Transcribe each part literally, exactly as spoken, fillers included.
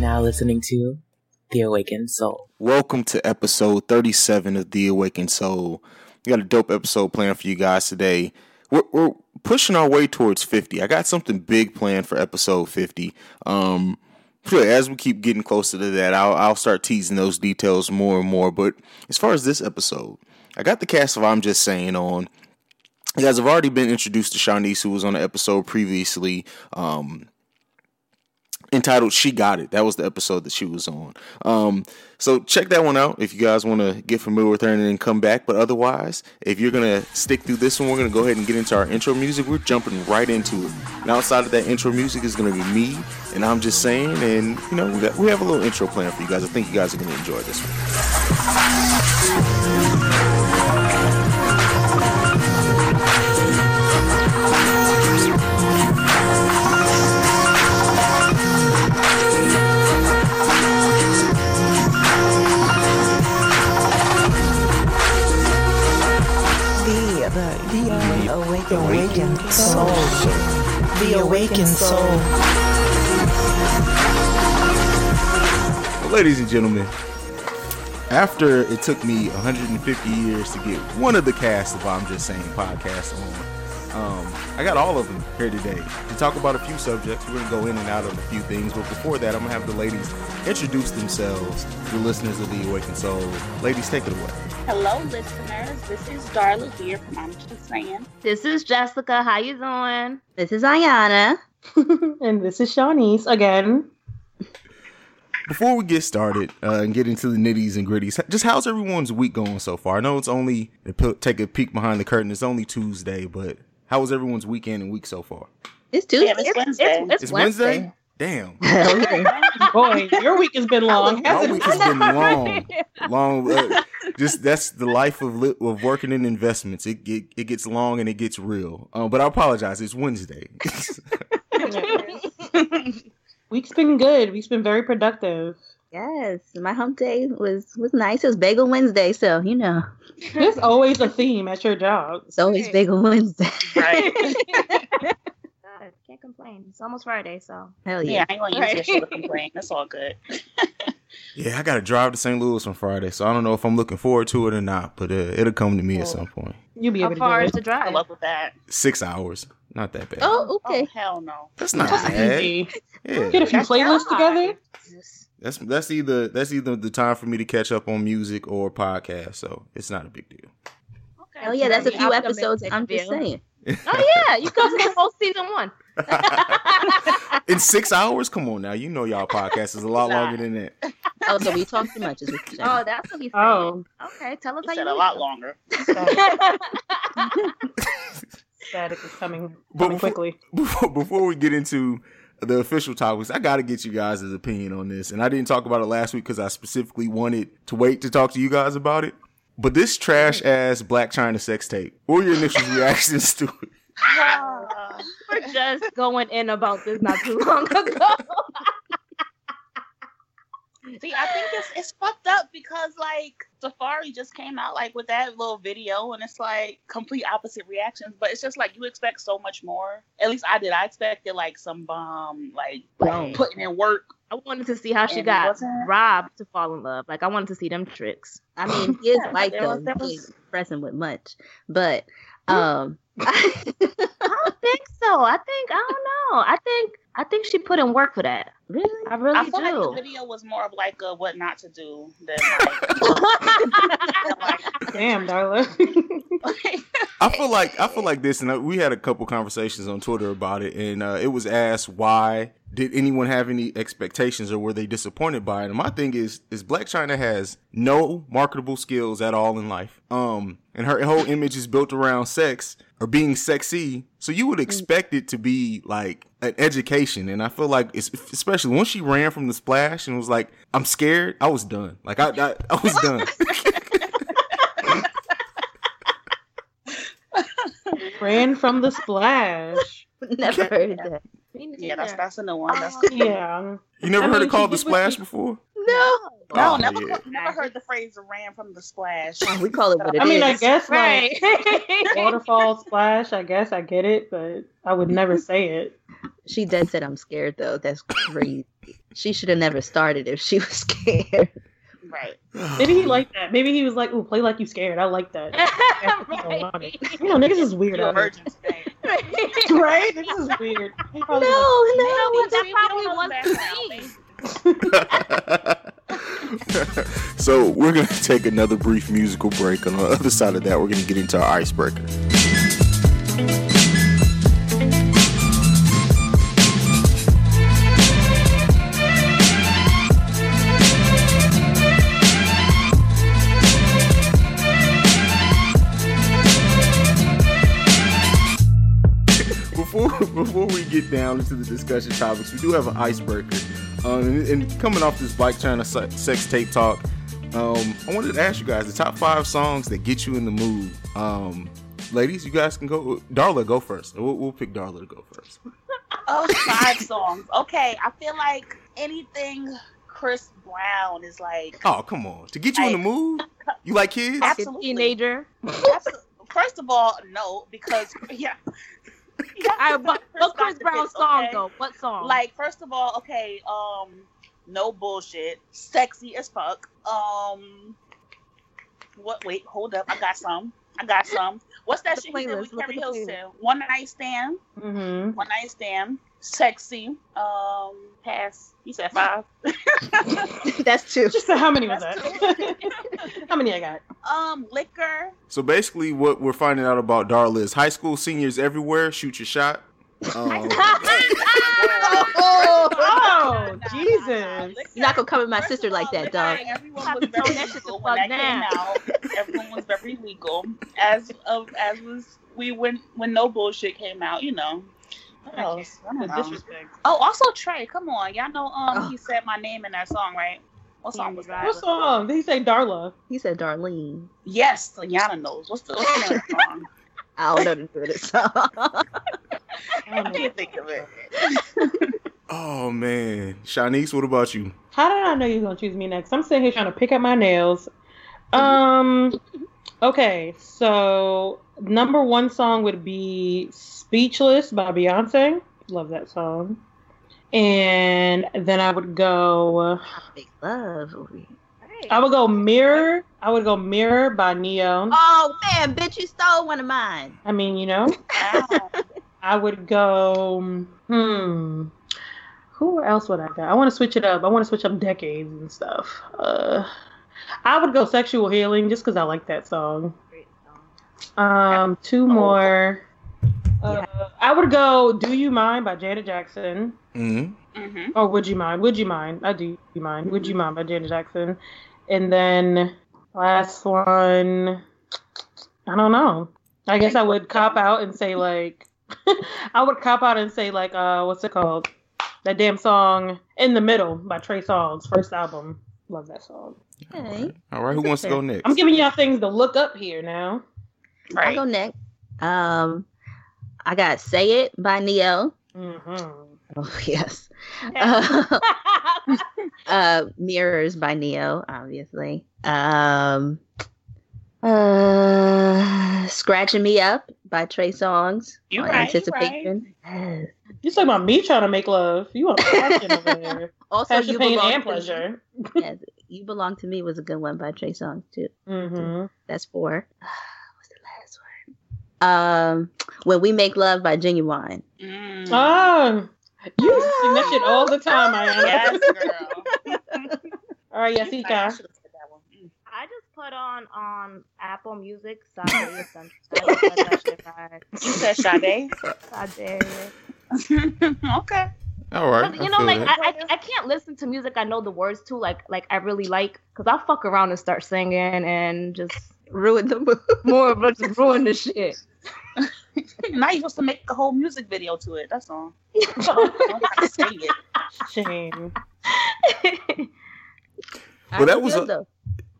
now listening to The Awakened Soul. Welcome to episode thirty-seven of The Awakened Soul. We got a dope episode planned for you guys today. We're, we're pushing our way towards fifty. I got something big planned for episode fifty. Um, as we keep getting closer to that, I'll, I'll start teasing those details more and more. But as far as this episode, I got the cast of I'm Just Sayin on. You guys have already been introduced to Shanice, who was on the episode previously, um, entitled She Got It. That was the episode that she was on. Um, so check that one out if you guys want to get familiar with her and then come back. But otherwise, if you're going to stick through this one, we're going to go ahead and get into our intro music. We're jumping right into it. And outside of that intro music is going to be me, and I'm Just Sayin. And, you know, we, got, we have a little intro planned for you guys. I think you guys are going to enjoy this one. The awakened soul. The awakened soul. Ladies and gentlemen, after it took me one hundred fifty years to get one of the cast of I'm Just Sayin podcast on, um, I got all of them here today to talk about a few subjects. We're going to go in and out of a few things, but before that, I'm going to have the ladies introduce themselves to listeners of The Awakened Soul. Ladies, take it away. Hello, listeners. This is Darla here from I'm Just Sayin. This is Jessica. How you doing? This is Ayana. And this is Shanice again. Before we get started uh, and get into the nitties and gritties, just how's everyone's week going so far? I know it's only, take a peek behind the curtain, it's only Tuesday, but how was everyone's weekend and week so far? It's Tuesday. Yeah, it's Wednesday. It's, it's, it's Wednesday? Wednesday? Damn. Boy, your week has been long. My week has been long. Long. Uh, just that's the life of li- of working in investments. It, it it gets long and it gets real. Uh, but I apologize. It's Wednesday. Week's been good. Week's been very productive. Yes. My hump day was, was nice. It was Bagel Wednesday, so, you know. There's always a theme at your job. It's always right. Bagel Wednesday. Right. Can't complain. It's almost Friday, so hell yeah. Yeah, I ain't gonna use this shit to complain. That's all good. Yeah, I gotta drive to Saint Louis on Friday, so I don't know if I'm looking forward to it or not, but uh, it'll come to me oh. at some point. You'll be able How far to, is the drive? I love with that. Six hours, not that bad. Oh, okay. Oh, hell no, that's not that's bad. Easy. Yeah. Get a few playlists together. Jesus. That's that's either that's either the time for me to catch up on music or podcast, so it's not a big deal. Okay. Oh yeah, that's a few episodes. I'm just saying. Oh yeah, you covered the whole season one. In six hours? Come on now, you know y'all podcast is a lot longer than that. Oh, so we talk too much. Is what you're oh, that's what we said. Oh. Okay, tell us you how said you said a lot longer. Static is coming, but coming before, quickly. Before, before we get into the official topics, I got to get you guys' opinion on this, and I didn't talk about it last week because I specifically wanted to wait to talk to you guys about it. But this trash ass Black Chyna sex tape, what were your initial reactions to it? Wow. We're just going in about this not too long ago. See, I think it's it's fucked up because like Safari just came out like with that little video, and it's like complete opposite reactions. But it's just like you expect so much more. At least I did. I expected like some bomb, like, like putting in work. I wanted to see how she and got robbed to fall in love. Like I wanted to see them tricks. I mean, he is yeah, white though. Was, was... He's pressing with much, but um, I don't think so. I think I don't know. I think I think she put in work for that. Really, I really I feel do. Like the video was more of like a what not to do than like. Damn, Darla. I feel like I feel like this, and we had a couple conversations on Twitter about it, and uh, it was asked why. Did anyone have any expectations or were they disappointed by it? And my thing is, is Black Chyna has no marketable skills at all in life. Um, and her whole image is built around sex or being sexy. So you would expect it to be like an education. And I feel like, it's, especially once she ran from the splash and was like, I'm scared. I was done. Like I, I, I was done. Ran from the splash. Never heard of that. Yeah, that's that's a new one. That's oh, yeah. You never I heard mean, it called the splash before? No. No, oh, never, yeah. never heard the phrase ran from the splash. We call it what it I is. I mean, I guess right. Like waterfall splash, I guess I get it, but I would never say it. She did said I'm scared though. That's crazy. she should have never started if she was scared. Right. Maybe he liked that. Maybe he was like, ooh, play like you scared. I like that. Right. You know, niggas is weird. Right? Niggas is weird. No, no. That probably wasn't me. So we're going to take another brief musical break. On the other side of that, we're going to get into our icebreaker. Before, before we get down into the discussion topics, we do have an icebreaker. Um, and, and coming off this Black Chyna sex tape talk, um, I wanted to ask you guys the top five songs that get you in the mood. Um, ladies, you guys can go. Darla, go first. We'll, we'll pick Darla to go first. Oh, five songs. Okay, I feel like anything Chris Brown is like. Oh, come on. To get you like, in the mood? You like kids? Absolutely. Teenager? Absolutely. First of all, no, because, yeah. I, what Chris Brown song okay? though? What song? Like, first of all, okay, um, no bullshit, sexy as fuck. Um, what? Wait, hold up, I got some. I got some. What's that shit he did with Carrie Hilson? One night stand. Mm-hmm. One night stand. Sexy. Um, pass. You said five. That's two. She said, how many was that? How many I got? Um, liquor. So basically, what we're finding out about Darla is high school seniors everywhere shoot your shot. Um, oh, oh nah, Jesus! Nah, nah. You're not gonna come at my First sister all, like that, dog. Everyone was very legal when that now. came out. Everyone was very legal. As of as was we when when no bullshit came out, you know. Oh, disrespect. Oh, also Trey, come on, y'all know um oh. he said my name in that song, right? What song was that? What song? Did he say Darla? He said Darlene. Yes, Ayana knows. What's the, what's the song? I don't know the third song. I can't think of it. Oh man, Shanice, what about you? How did I know you were gonna choose me next? I'm sitting here trying to pick up my nails. Um. Okay, so number one song would be Speechless by Beyonce. Love that song. And then I would go Love. I would go Mirror. I would go Mirror by Ne-Yo. Oh man, bitch, you stole one of mine. I mean, you know. I would go hmm. Who else would I go? I want to switch it up. I want to switch up decades and stuff. Uh I would go Sexual Healing just because I like that song. Great song. Um, two more. Uh, yeah. I would go Do You Mind by Janet Jackson. Mm-hmm. Mm-hmm. Or Would You Mind? Would You Mind? I do you mind. Would You Mind by Janet Jackson. And then last one, I don't know. I guess I would cop out and say like, I would cop out and say like, uh, what's it called? That damn song In the Middle by Trey Songz, first album. Love that song. Okay. All right. All right. Who wants to go next? I'm giving y'all things to look up here now. Right. I'll go next. Um, I got Say It by Ne-Yo. Mm-hmm. Oh, yes. Uh, uh, Mirrors by Ne-Yo, obviously. Um, uh, Scratching Me Up by Trey Songz. You right, Anticipation. You right. You're talking about me trying to make love. You want passion over there. Also, Passion, you Pain, and Pleasure. Yes, You Belong to Me was a good one by Trey Songz, too. Mm-hmm. That's four. What's the last one? Um, When We Make Love by Ginuwine. Mm. Oh, you oh. sing that shit all the time, Ayana. Yes, girl. All right, Jessica. I just put on um Apple Music, Sade. I that you said Sade? Sade. Okay. All right. You know, like I, I I can't listen to music I know the words to, like like I really like, because I'll fuck around and start singing and just ruin the mood. More of us ruin the shit. Now you're supposed to make a whole music video to it. That's all. Don't have to sing it. Shame. Well, that was. A-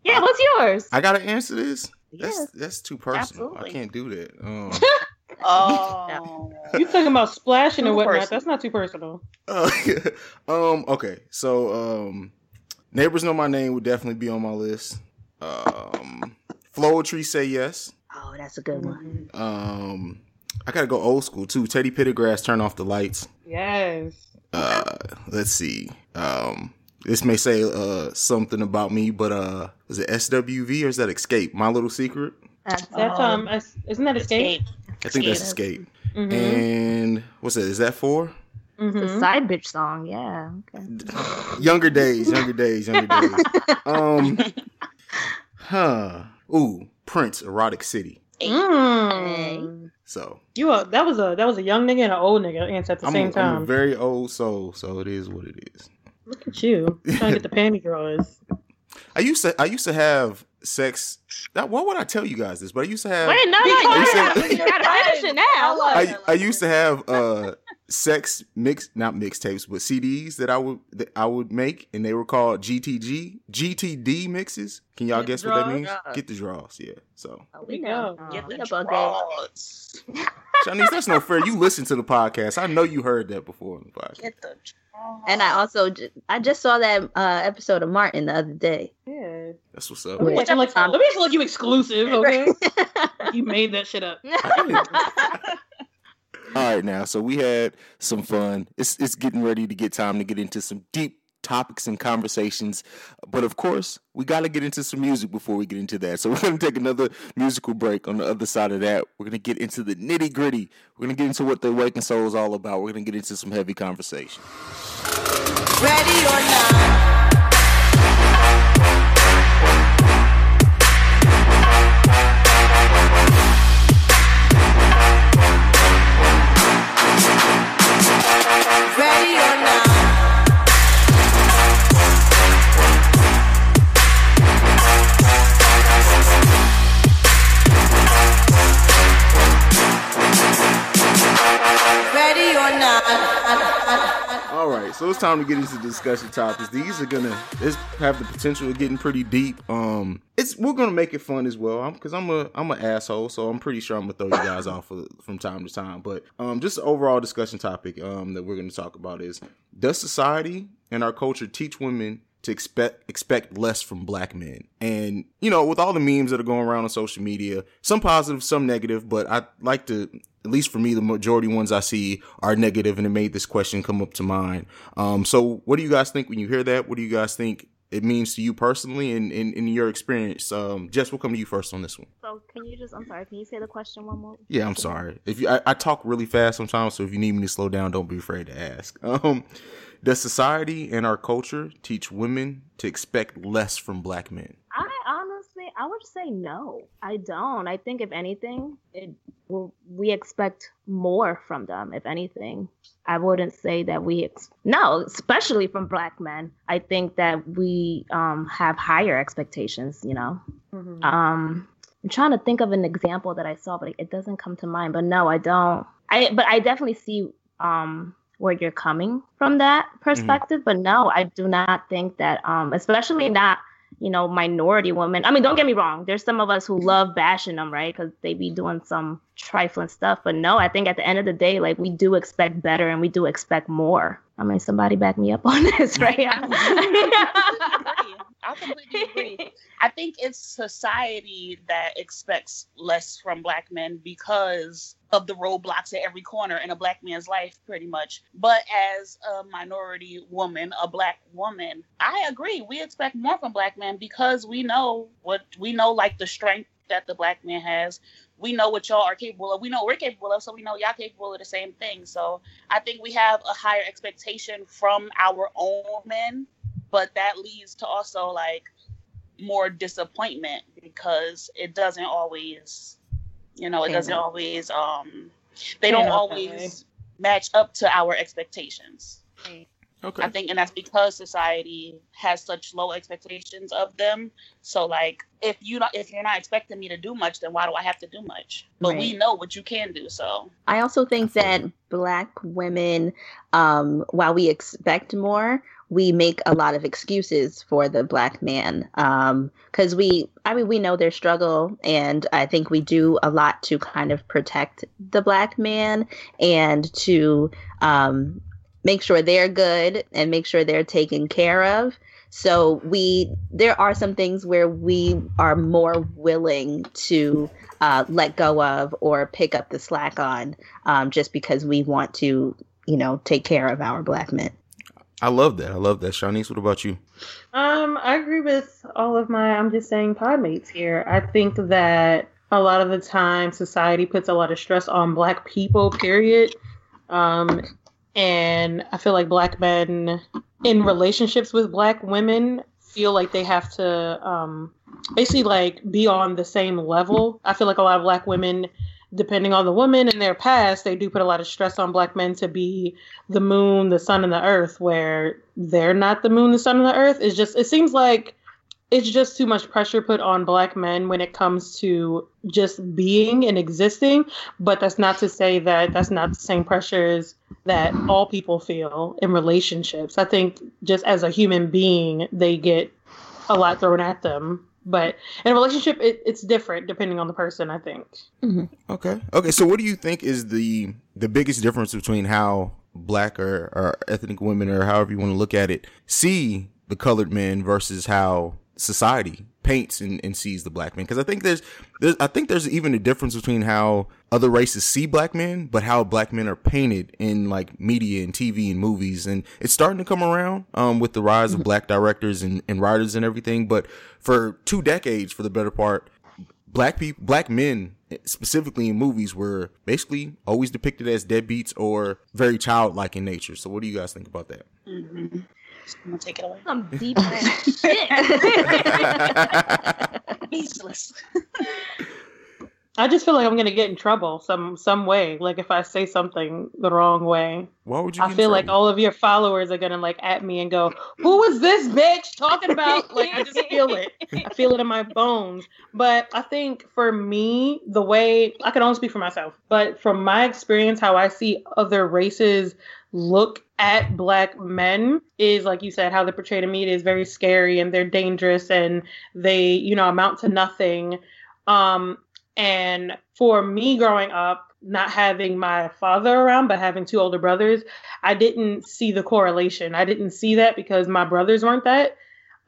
Yeah, what's yours? I gotta answer this. Yes. That's that's too personal. Absolutely. I can't do that. Um, oh, you talking about splashing too and whatnot? Personal. That's not too personal. Uh, um, okay, so um, Neighbors Know My Name would definitely be on my list. Um, Floetry, Say Yes. Oh, that's a good one. Um, I gotta go old school too. Teddy Pendergrass, Turn Off the Lights. Yes. Uh, let's see. Um, this may say uh, something about me, but uh, is it S W V or is that Escape? My Little Secret? That's, that's um, isn't that Escape? Escape. I think that's Escape. Mm-hmm. And what's that? Is that four? Mm-hmm. It's a side bitch song, yeah. Okay. Younger days, younger days, younger days. Um, huh. Ooh, Prince, Erotic City. Mm. So you are, that was a that was a young nigga and an old nigga and at the I'm same a, time. I'm a very old soul, so it is what it is. Look at you trying to get the panty drawers. I used to I used to have sex. That, why would I tell you guys this? But I used to have. Wait, no, you gotta finish it now. I, I used to have uh sex mix, not mixtapes, but C Ds that I would that I would make, and they were called G T G, G T D mixes. Can y'all Get guess draws. what that means? Get the draws, yeah. So oh, we know. Oh, Get the, the draws. draws. Shanice, that's no fair. You listen to the podcast. I know you heard that before on the podcast. Get the draws. And I also, j- I just saw that uh, episode of Martin the other day. Yeah, that's what's up. Let me feel like, like you exclusive, okay? You made that shit up. All right, now, so we had some fun. It's it's getting ready to get time to get into some deep topics and conversations. But, of course, we got to get into some music before we get into that. So we're going to take another musical break. On the other side of that, we're going to get into the nitty-gritty. We're going to get into what The Awakened Soul is all about. We're going to get into some heavy conversation. Ready or not. So it's time to get into discussion topics. These are gonna this have the potential of getting pretty deep. Um, it's we're gonna make it fun as well. I'm, Cause I'm a I'm an asshole, so I'm pretty sure I'm gonna throw you guys off of, from time to time. But um, just the overall discussion topic um that we're gonna talk about is: does society and our culture teach women to expect expect less from black men? And you know, with all the memes that are going around on social media, some positive, some negative, but I like to. At least for me, the majority ones I see are negative, and it made this question come up to mind. Um, so what do you guys think when you hear that? What do you guys think it means to you personally and in your experience? Um, Jess, we'll come to you first on this one. So can you just, I'm sorry, can you say the question one more? Yeah, I'm sorry. If you, I, I talk really fast sometimes, so if you need me to slow down, don't be afraid to ask. Um, does society and our culture teach women to expect less from black men? I honestly, I would say no. I don't. I think if anything, it Well, we expect more from them, if anything. I wouldn't say that we, ex- no, especially from black men. I think that we um, have higher expectations, you know. Mm-hmm. Um, I'm trying to think of an example that I saw, but it doesn't come to mind. But no, I don't. I But I definitely see um, where you're coming from that perspective. Mm-hmm. But no, I do not think that, um, especially not, you know, minority women. I mean, don't get me wrong. There's some of us who love bashing them, right? Because they be doing some trifling stuff. But no, I think at the end of the day, like, we do expect better and we do expect more. I mean, somebody back me up on this, right? I completely agree. I think it's society that expects less from black men because of the roadblocks at every corner in a black man's life, pretty much. But as a minority woman, a black woman, I agree. We expect more from black men because we know what we know, like the strength that the black man has. We know what y'all are capable of. We know we're capable of, so we know y'all capable of the same thing. So I think we have a higher expectation from our own men, but that leads to also like more disappointment because it doesn't always, you know, it doesn't always, um, they don't always match up to our expectations. Okay. I think, and that's because society has such low expectations of them. So, like, if you not, if you're not expecting me to do much, then why do I have to do much? But right. We know what you can do. So, I also think that black women, um, while we expect more, we make a lot of excuses for the black man um, because we, I mean, we know their struggle, and I think we do a lot to kind of protect the black man and to. Um, make sure they're good and make sure they're taken care of. So we, there are some things where we are more willing to uh, let go of or pick up the slack on um, just because we want to you know, take care of our black men. I love that. I love that. Shanice, what about you? Um, I agree with all of my I'm Just Saying podmates here. I think that a lot of the time society puts a lot of stress on black people, period. Um, and I feel like black men in relationships with black women feel like they have to um, basically like be on the same level. I feel like a lot of black women, depending on the woman and their past, they do put a lot of stress on black men to be the moon, the sun, and the earth, where they're not the moon, the sun, and the earth. It's just, it seems like it's just too much pressure put on black men when it comes to just being and existing. But that's not to say that that's not the same pressures that all people feel in relationships. I think just as a human being, they get a lot thrown at them. But in a relationship, it, it's different depending on the person, I think. Mm-hmm. Okay. Okay. So what do you think is the the biggest difference between how black or, or ethnic women, or however you want to look at it, see the colored men versus how society paints and, and sees the black men? Because I think there's, there's I think there's even a difference between how other races see black men, but how black men are painted in like media and T V and movies. And it's starting to come around um, with the rise of black directors and, and writers and everything. But for two decades, for the better part, black people, black men specifically in movies, were basically always depicted as deadbeats or very childlike in nature. So what do you guys think about that? Mm-hmm. I'm gonna take it away. I'm deep in that shit. Speechless. I just feel like I'm gonna get in trouble some some way. Like if I say something the wrong way. Why would you? I feel like all of your followers are gonna like at me and go, "Who was this bitch talking about?" Like I just feel it. I feel it in my bones. But I think for me, the way I can only speak for myself, but from my experience, how I see other races look at black men is, like you said, how they're portrayed in media is very scary and they're dangerous and they, you know, amount to nothing. Um, and for me growing up, not having my father around, but having two older brothers, I didn't see the correlation. I didn't see that because my brothers weren't that.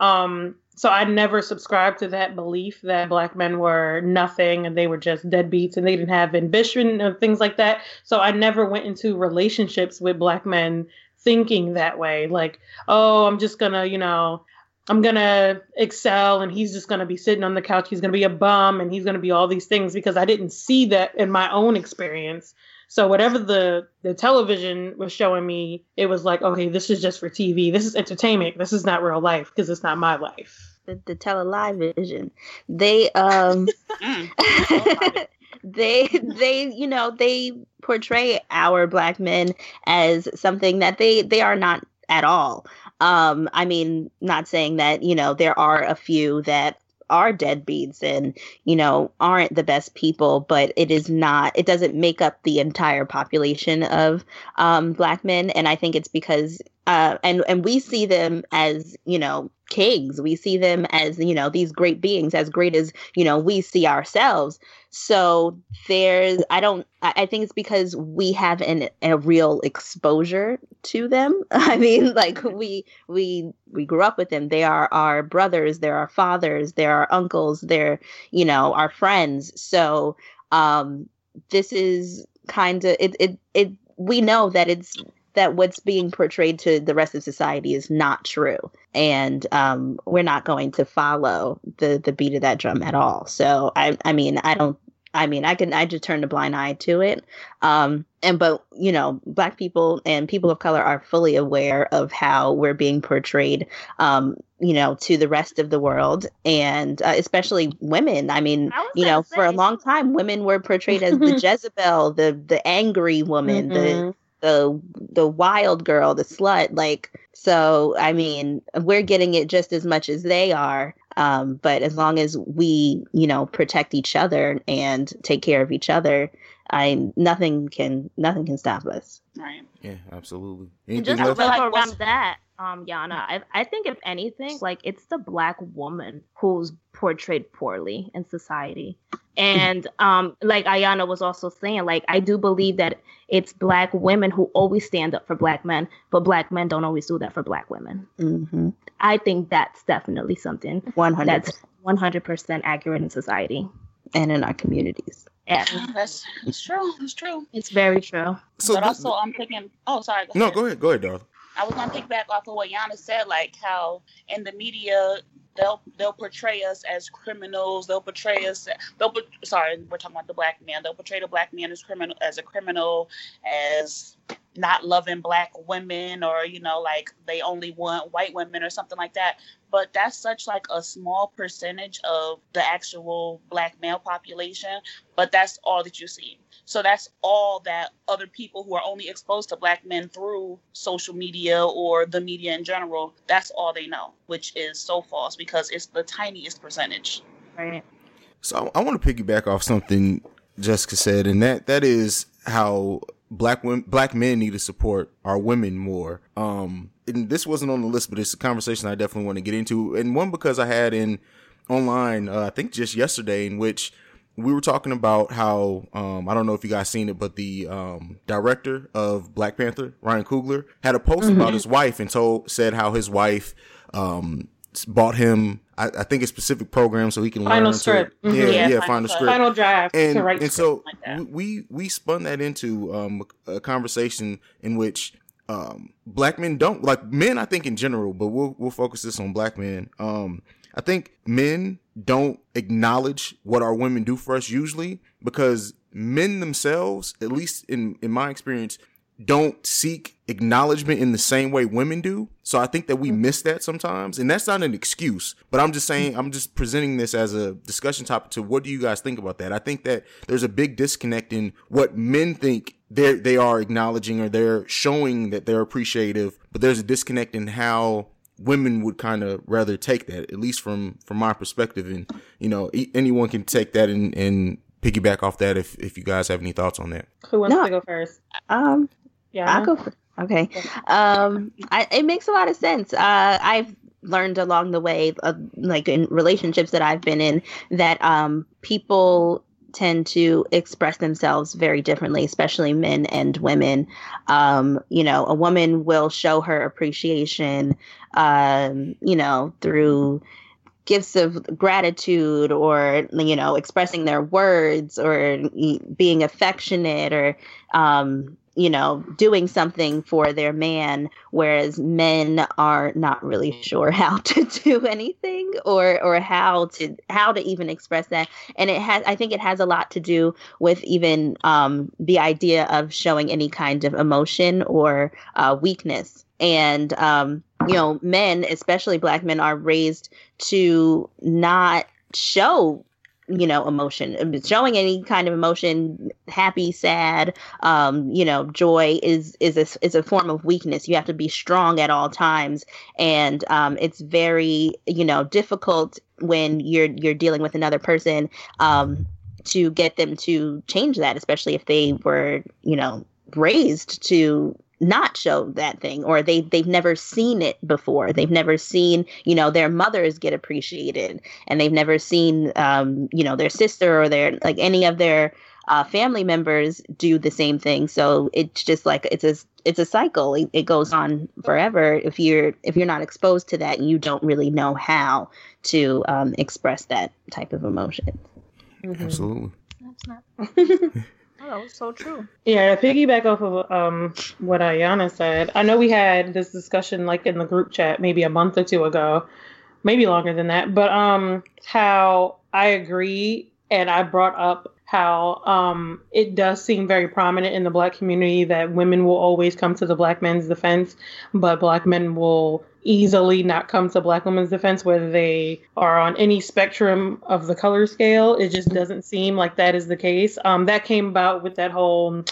Um, so I never subscribed to that belief that black men were nothing and they were just deadbeats and they didn't have ambition and things like that. So I never went into relationships with black men thinking that way. Like, oh, I'm just gonna, you know, I'm gonna excel and he's just gonna be sitting on the couch. He's gonna be a bum and he's gonna be all these things, because I didn't see that in my own experience. So whatever the, the television was showing me, it was like, okay, this is just for T V. This is entertainment. This is not real life, because it's not my life. The, the television, they, um, they, they, you know, they portray our black men as something that they, they are not at all. Um, I mean, not saying that, you know, there are a few that are deadbeats and, you know, aren't the best people, but it is not, it doesn't make up the entire population of um, black men. And I think it's because, uh, and, and we see them as, you know, kings. We see them as, you know, these great beings, as great as, you know, we see ourselves. So there's, I don't, I think it's because we have an, a real exposure to them. I mean, like we, we, we grew up with them. They are our brothers, they're our fathers, they're our uncles, they're, you know, our friends. So um, this is kind of, it, it, it, we know that it's, that what's being portrayed to the rest of society is not true. And um, we're not going to follow the, the beat of that drum at all. So, I, I mean, I don't, I mean, I can, I just turn a blind eye to it. Um, and, but, you know, black people and people of color are fully aware of how we're being portrayed, um, you know, to the rest of the world, and uh, especially women. I mean, I you know, for a long time, women were portrayed as the Jezebel, the, the angry woman, mm-hmm. the, the the wild girl, the slut, like, so I mean, we're getting it just as much as they are, um but as long as we, you know, protect each other and take care of each other, I nothing can nothing can stop us. Right. Yeah, absolutely. And just to like around that, um Yana, I, I think if anything, like, it's the black woman who's portrayed poorly in society. And um, like Ayana was also saying, like, I do believe that it's black women who always stand up for black men, but black men don't always do that for black women. Mm-hmm. I think that's definitely something one hundred percent. That's one hundred percent accurate in society. And in our communities. Yeah, that's, that's true. It's true. It's very true. So but this, also, I'm thinking. Oh, sorry. Go no, ahead. go ahead. Go ahead, Darla. I was gonna pick back off of what Yana said, like how in the media they'll they'll portray us as criminals. They'll portray us. They'll sorry, we're talking about the black man. They'll portray the black man as criminal, as a criminal, as not loving black women, or you know, like they only want white women or something like that. But that's such like a small percentage of the actual black male population. But that's all that you see. So that's all that other people who are only exposed to black men through social media or the media in general, that's all they know, which is so false because it's the tiniest percentage. Right. So I, I want to piggyback off something Jessica said, and that that is how black women, black men need to support our women more. Um, and this wasn't on the list, but it's a conversation I definitely want to get into. And one because I had in online, uh, I think just yesterday, in which we were talking about how, um, I don't know if you guys seen it, but the um, director of Black Panther, Ryan Coogler, had a post mm-hmm. about his wife and told said how his wife um, bought him, I, I think, a specific program so he can final learn. Script. To, mm-hmm. yeah, yeah, yeah, final, final script. Final draft. And, to write and so like we, we spun that into um, a conversation in which um, black men don't, like men, I think in general, but we'll, we'll focus this on black men. Um, I think men don't acknowledge what our women do for us usually because men themselves, at least in, in my experience, don't seek acknowledgement in the same way women do. So I think that we miss that sometimes. And that's not an excuse, but I'm just saying, I'm just presenting this as a discussion topic to what do you guys think about that? I think that there's a big disconnect in what men think they they are acknowledging or they're showing that they're appreciative, but there's a disconnect in how women would kind of rather take that, at least from, from my perspective. And, you know, e- anyone can take that and, and piggyback off that if, if you guys have any thoughts on that. Who wants no, to go first? Um, yeah, I'll go first. Okay. Um, I, it makes a lot of sense. Uh, I've learned along the way, uh, like in relationships that I've been in, that um, people tend to express themselves very differently, especially men and women. Um, you know, a woman will show her appreciation, um, you know, through gifts of gratitude or, you know, expressing their words or being affectionate or, um, you know, doing something for their man, whereas men are not really sure how to do anything or or how to how to even express that. And it has I think it has a lot to do with even um, the idea of showing any kind of emotion or uh, weakness. And, um, you know, men, especially black men, are raised to not show you know, emotion, showing any kind of emotion, happy, sad, um, you know, joy is, is a, is a form of weakness. You have to be strong at all times. And, um, it's very, you know, difficult when you're, you're dealing with another person, um, to get them to change that, especially if they were, you know, raised to not show that thing, or they they've never seen it before. They've never seen, you know, their mothers get appreciated, and they've never seen, um, you know, their sister or their like any of their uh, family members do the same thing. So it's just like it's a it's a cycle. It, it goes on forever. If you're if you're not exposed to that, you don't really know how to um, express that type of emotion. Mm-hmm. Absolutely. That's not. Oh, so true. Yeah, to piggyback off of um, what Ayana said, I know we had this discussion like in the group chat maybe a month or two ago, maybe longer than that, but um, how I agree, and I brought up how um, it does seem very prominent in the black community that women will always come to the black men's defense, but black men will easily not come to black women's defense, whether they are on any spectrum of the color scale. It just doesn't seem like that is the case. Um, that came about with that whole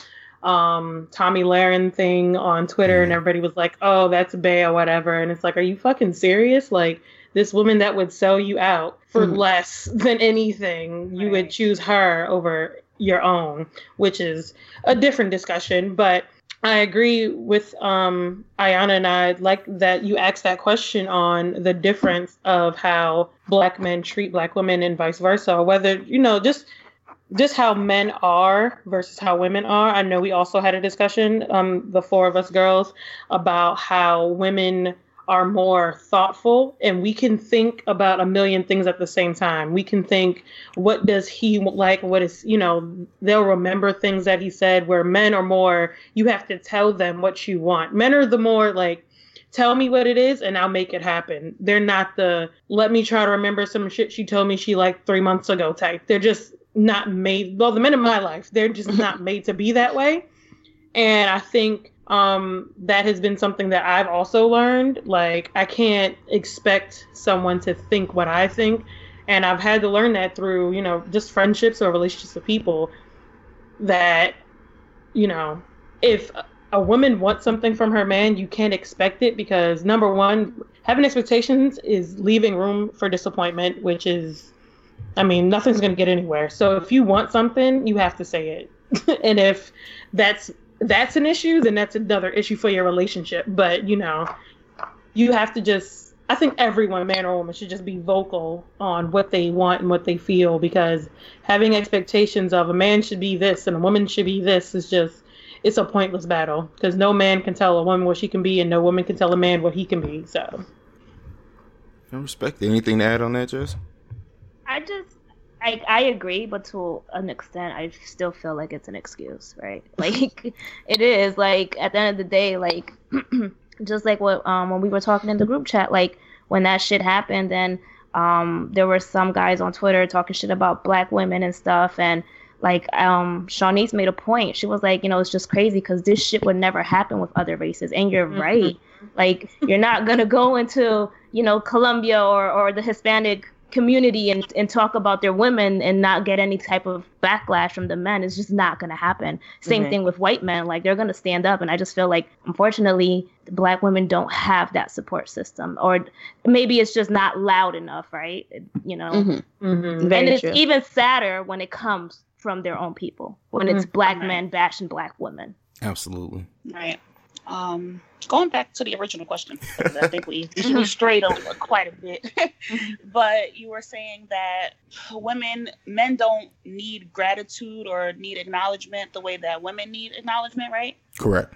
um, Tomi Lahren thing on Twitter, and everybody was like, oh, that's bae or whatever. And it's like, are you fucking serious? Like, this woman that would sell you out for mm. less than anything, you right. would choose her over your own, which is a different discussion. But I agree with um, Ayana, and I like that you asked that question on the difference of how black men treat black women and vice versa, whether, you know, just just how men are versus how women are. I know we also had a discussion, um, the four of us girls, about how women are more thoughtful, and we can think about a million things at the same time. We can think, what does he like? What is, you know, they'll remember things that he said, where men are more, you have to tell them what you want. Men are the more like, tell me what it is and I'll make it happen. They're not the, let me try to remember some shit she told me she liked three months ago type. They're just not made, well, the men in my life, they're just not made to be that way. And I think um that has been something that I've also learned. Like, I can't expect someone to think what I think, and I've had to learn that through, you know, just friendships or relationships with people, that, you know, if a woman wants something from her man, you can't expect it, because number one, having expectations is leaving room for disappointment, which is, I mean, nothing's going to get anywhere. So if you want something, you have to say it. And if that's that's an issue, then that's another issue for your relationship. But, you know, you have to just, I think everyone, man or woman, should just be vocal on what they want and what they feel, because having expectations of a man should be this and a woman should be this is just, it's a pointless battle, because no man can tell a woman what she can be and no woman can tell a man what he can be. So I respect it. Anything to add on that, Jess? I just, I, I agree, but to an extent, I still feel like it's an excuse, right? Like, it is. Like, at the end of the day, like, just like what um, when we were talking in the group chat, like, when that shit happened, and um, there were some guys on Twitter talking shit about black women and stuff, and, like, um, Shanice made a point. She was like, you know, it's just crazy, because this shit would never happen with other races, and you're mm-hmm. right. Like, you're not going to go into, you know, Colombia or, or the Hispanic community and, and talk about their women and not get any type of backlash from the men. It's just not going to happen. Same mm-hmm. thing with white men. Like, they're going to stand up. And I just feel like, unfortunately, black women don't have that support system, or maybe it's just not loud enough, right? You know, mm-hmm. Mm-hmm. and it's true. Even sadder when it comes from their own people, when mm-hmm. it's black right. men bashing black women. Absolutely. Right. Um, going back to the original question, because I think we, we strayed over quite a bit, but you were saying that women, men don't need gratitude or need acknowledgement the way that women need acknowledgement, right? Correct.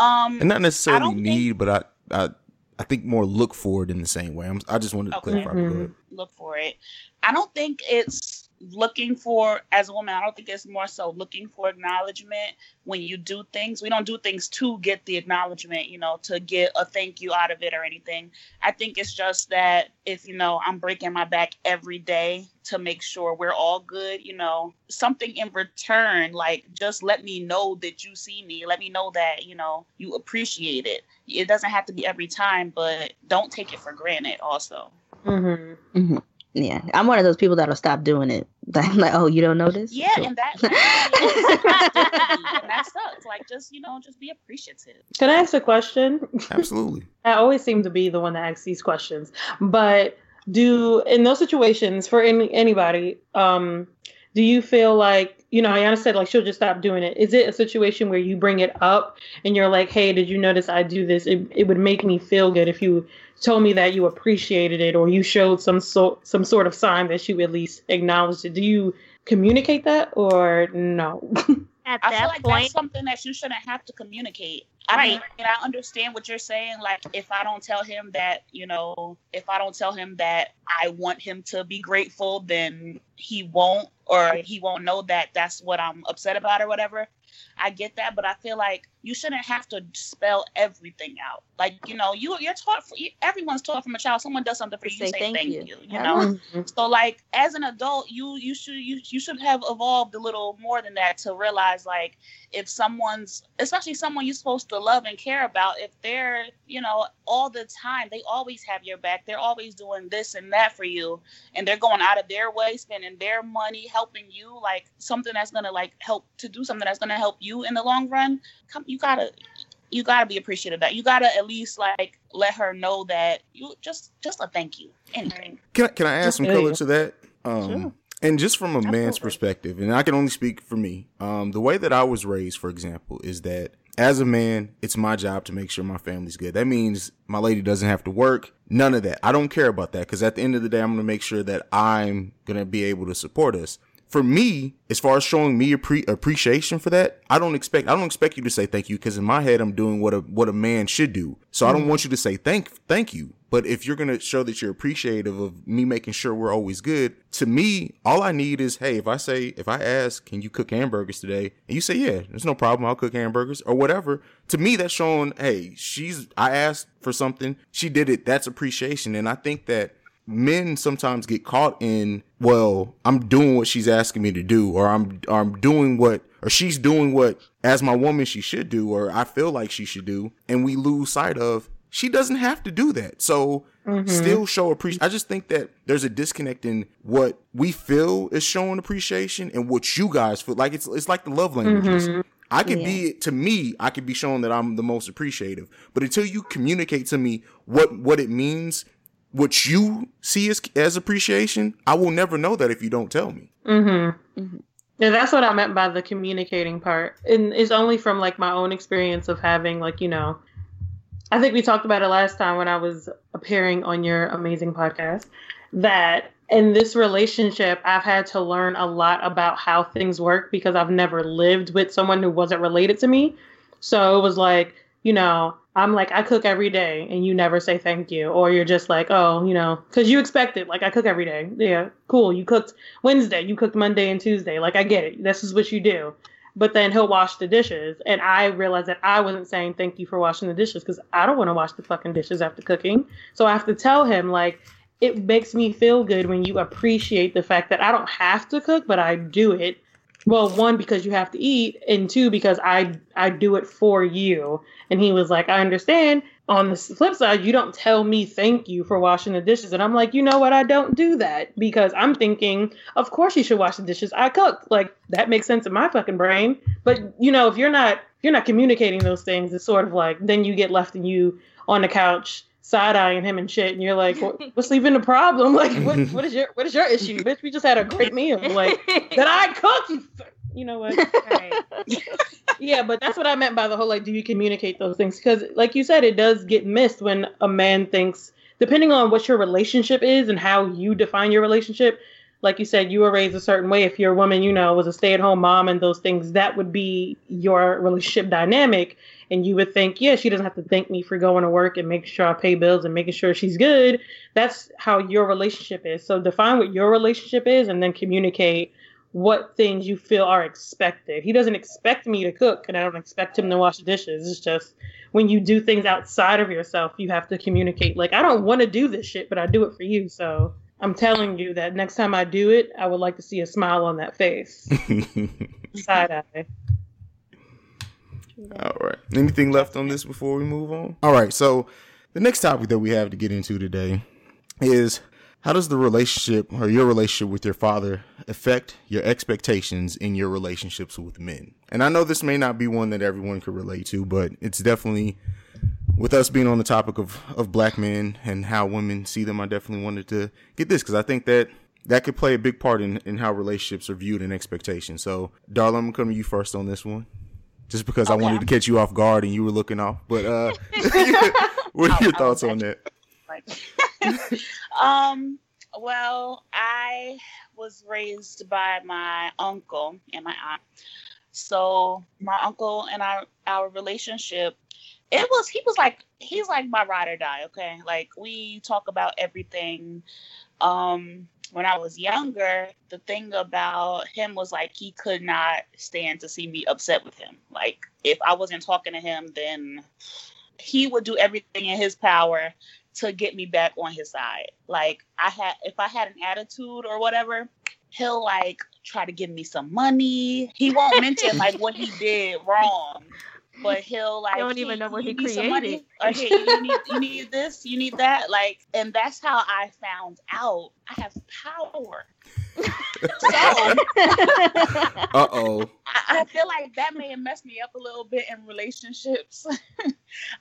Um, and not necessarily need, think... but I, I, I think more look for it in the same way. I'm, I just wanted to okay. clarify. Mm-hmm. Look for it. I don't think it's looking for, as a woman, I don't think it's more so looking for acknowledgement when you do things. We don't do things to get the acknowledgement, you know, to get a thank you out of it or anything. I think it's just that if, you know, I'm breaking my back every day to make sure we're all good, you know, something in return, like, just let me know that you see me. Let me know that, you know, you appreciate it. It doesn't have to be every time, but don't take it for granted also. Mm-hmm. Mm-hmm. Yeah, I'm one of those people that'll stop doing it. I'm like, oh, you don't know this? Yeah, cool. And that, and that sucks. Like, just, you know, just be appreciative. Can I ask a question? Absolutely. I always seem to be the one that asks these questions. But do, in those situations, for any, anybody, um, do you feel like, you know, Ayana said, like, she'll just stop doing it. Is it a situation where you bring it up and you're like, hey, did you notice I do this? It, it would make me feel good if you told me that you appreciated it, or you showed some sort some sort of sign that you at least acknowledged it. Do you communicate that, or no? At that I feel like point, that's something that you shouldn't have to communicate. Right. I mean, and I understand what you're saying. Like, if I don't tell him that, you know, if I don't tell him that I want him to be grateful, then he won't, or he won't know that that's what I'm upset about or whatever. I get that, but I feel like you shouldn't have to spell everything out. Like, you know, you, you're taught, for, you, everyone's taught from a child. Someone does something for you, you say thank, thank you, you, you know? So, like, as an adult, you you should you, you should have evolved a little more than that to realize, like, if someone's, especially someone you're supposed to love and care about, if they're, you know, all the time, they always have your back. They're always doing this and that for you. And they're going out of their way, spending their money, helping you, like, something that's going to, like, help to do something that's going to help you in the long run. Come, you gotta, you gotta be appreciative of that. You gotta at least, like, let her know that you just, just a thank you. Anything. Can I, can I add just some color to that? Um, sure. And just from a Absolutely. man's perspective, and I can only speak for me. Um, the way that I was raised, for example, is that as a man, it's my job to make sure my family's good. That means my lady doesn't have to work. None of that. I don't care about that, because at the end of the day, I'm going to make sure that I'm going to be able to support us. for me, as far as showing me appre- appreciation for that, I don't expect I don't expect you to say thank you, because in my head I'm doing what a what a man should do. So mm. I don't want you to say thank thank you. But if you're gonna show that you're appreciative of me making sure we're always good, to me, all I need is, hey, if I say if I ask, can you cook hamburgers today? And you say, yeah, there's no problem, I'll cook hamburgers or whatever. To me, that's showing, hey, she's I asked for something, she did it. That's appreciation, and I think that men sometimes get caught in, well, I'm doing what she's asking me to do, or I'm or I'm doing what, or she's doing what, as my woman, she should do, or I feel like she should do, and we lose sight of she doesn't have to do that. So mm-hmm. still show appreciation. I just think that there's a disconnect in what we feel is showing appreciation and what you guys feel like. It's it's like the love languages. Mm-hmm. I could yeah. be, to me, I could be shown that I'm the most appreciative, but until you communicate to me what what it means, what you see as, as appreciation, I will never know that if you don't tell me. Mm-hmm. Mm-hmm. Yeah, that's what I meant by the communicating part. And it's only from, like, my own experience of having, like, you know, I think we talked about it last time when I was appearing on your amazing podcast, that in this relationship, I've had to learn a lot about how things work because I've never lived with someone who wasn't related to me. So it was like, you know, I'm like, I cook every day and you never say thank you. Or you're just like, oh, you know, because you expect it. Like, I cook every day. Yeah, cool. You cooked Wednesday. You cooked Monday and Tuesday. Like, I get it. This is what you do. But then he'll wash the dishes. And I realized that I wasn't saying thank you for washing the dishes because I don't want to wash the fucking dishes after cooking. So I have to tell him, like, it makes me feel good when you appreciate the fact that I don't have to cook, but I do it. Well, one, because you have to eat, and two, because I I do it for you. And he was like, I understand. On the flip side, you don't tell me thank you for washing the dishes. And I'm like, you know what? I don't do that because I'm thinking, of course you should wash the dishes. I cooked. Like, that makes sense in my fucking brain. But, you know, if you're not you're not communicating those things, it's sort of like then you get left and you on the couch side-eyeing him and shit, and you're like, what's even the problem? Like, what, what is your what is your issue, bitch? We just had a great meal, like, that I cooked. You know what? Right. Yeah, but that's what I meant by the whole, like, do you communicate those things? Because, like you said, it does get missed when a man thinks, depending on what your relationship is and how you define your relationship. Like you said, you were raised a certain way. If your woman, you know, was a stay-at-home mom and those things, that would be your relationship dynamic. And you would think, yeah, she doesn't have to thank me for going to work and making sure I pay bills and making sure she's good. That's how your relationship is. So define what your relationship is and then communicate what things you feel are expected. He doesn't expect me to cook and I don't expect him to wash the dishes. It's just when you do things outside of yourself, you have to communicate. Like, I don't want to do this shit, but I do it for you. So I'm telling you that next time I do it, I would like to see a smile on that face. Side eye. All right. Anything left on this before we move on? All right. So the next topic that we have to get into today is, how does the relationship or your relationship with your father affect your expectations in your relationships with men? And I know this may not be one that everyone could relate to, but it's definitely, with us being on the topic of, of black men and how women see them, I definitely wanted to get this because I think that that could play a big part in, in how relationships are viewed and expectations. So, Darla, I'm going to come to you first on this one. Just because okay. I wanted to catch you off guard and you were looking off. But uh, what are your oh, thoughts on that? um, well, I was raised by my uncle and my aunt. So my uncle and I, our relationship, it was, he was like, he's like my ride or die, okay? Like, we talk about everything. Um, when I was younger, the thing about him was, like, he could not stand to see me upset with him. Like, if I wasn't talking to him, then he would do everything in his power to get me back on his side. Like, I had, if I had an attitude or whatever, he'll, like, try to give me some money. He won't mention, like, what he did wrong. But he'll, like, I don't even know what he created. Or, hey, you need, you need this, you need that. Like, and that's how I found out I have power. So, uh-oh. I, I feel like that may have messed me up a little bit in relationships.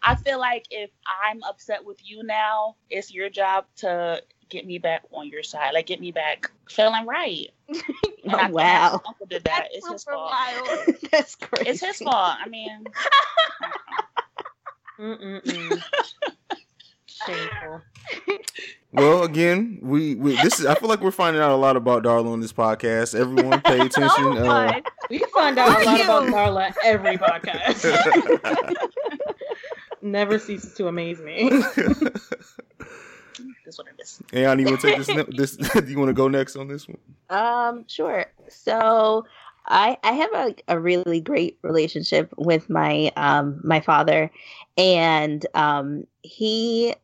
I feel like if I'm upset with you now, it's your job to get me back on your side. Like, get me back feeling right. And oh, I wow. My uncle did that. That's it's his fault. Wild. That's crazy. It's his fault. I mean. Mm-mm-mm. Shameful. Well, again, we, we this is. I feel like we're finding out a lot about Darla on this podcast. Everyone, pay attention. Oh, uh, we can find out a lot about Darla every podcast. Never ceases to amaze me. That's what it is. Ayana, you want to take this? Ne- this do you want to go next on this one? Um, sure. So, I I have a, a really great relationship with my um my father, and um he.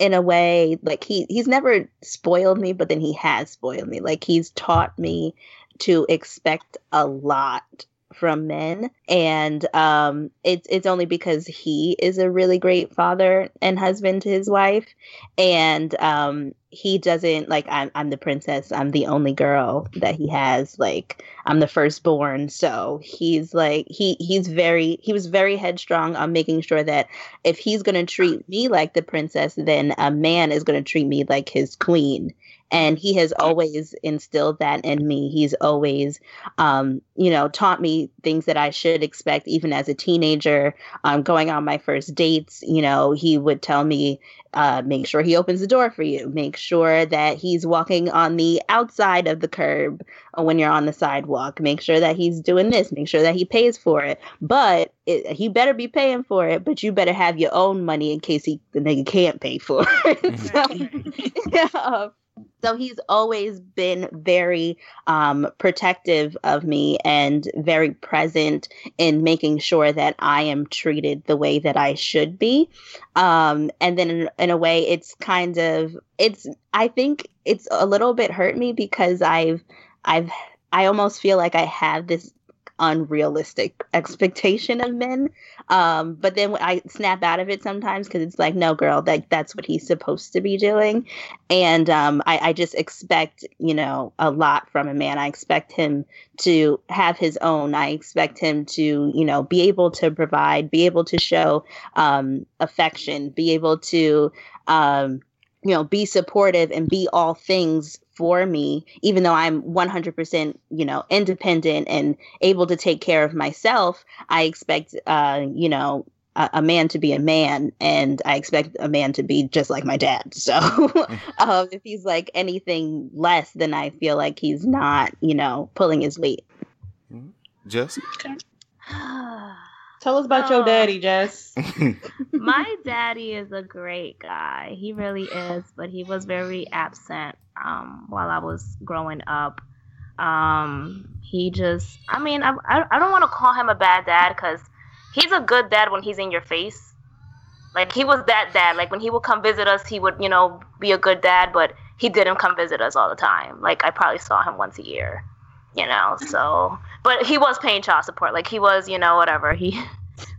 In a way, like he he's never spoiled me, but then he has spoiled me. Like he's taught me to expect a lot from men, and um, it's it's only because he is a really great father and husband to his wife, and um, he doesn't like I'm I'm the princess, I'm the only girl that he has, like I'm the firstborn, so he's like he he's very he was very headstrong on making sure that if he's gonna treat me like the princess, then a man is gonna treat me like his queen. And he has always instilled that in me. He's always, um, you know, taught me things that I should expect, even as a teenager, um, going on my first dates. You know, he would tell me, uh, make sure he opens the door for you. Make sure that he's walking on the outside of the curb when you're on the sidewalk. Make sure that he's doing this. Make sure that he pays for it. But it, he better be paying for it, but you better have your own money in case he, the nigga can't pay for it. So, yeah. So he's always been very um, protective of me and very present in making sure that I am treated the way that I should be. Um, and then in, in a way, it's kind of it's I think it's a little bit hurt me because I've I've I almost feel like I have this unrealistic expectation of men. Um, but then I snap out of it sometimes because it's like, no, girl, that that's what he's supposed to be doing. And um, I, I just expect, you know, a lot from a man. I expect him to have his own. I expect him to, you know, be able to provide, be able to show um, affection, be able to, um, you know, be supportive and be all things for me, even though I'm one hundred percent, you know, independent and able to take care of myself. I expect, uh, you know, a, a man to be a man, and I expect a man to be just like my dad. So um, if he's like anything less, then I feel like he's not, you know, pulling his weight. Jess? Okay. Tell us about oh, your daddy, Jess. My daddy is a great guy. He really is, but he was very absent um, while I was growing up. Um, he just, I mean, I, I don't want to call him a bad dad because he's a good dad when he's in your face. Like, he was that dad. Like, when he would come visit us, he would, you know, be a good dad, but he didn't come visit us all the time. Like, I probably saw him once a year. You know, so, but he was paying child support. Like he was, you know, whatever. He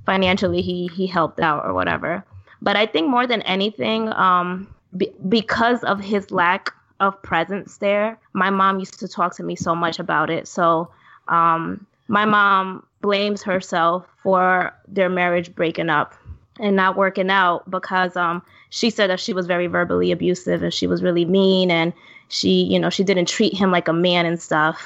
financially, he, he helped out or whatever. But I think more than anything, um, be, because of his lack of presence there, my mom used to talk to me so much about it. So um, my mom blames herself for their marriage breaking up and not working out because um, she said that she was very verbally abusive and she was really mean and she, you know, she didn't treat him like a man and stuff.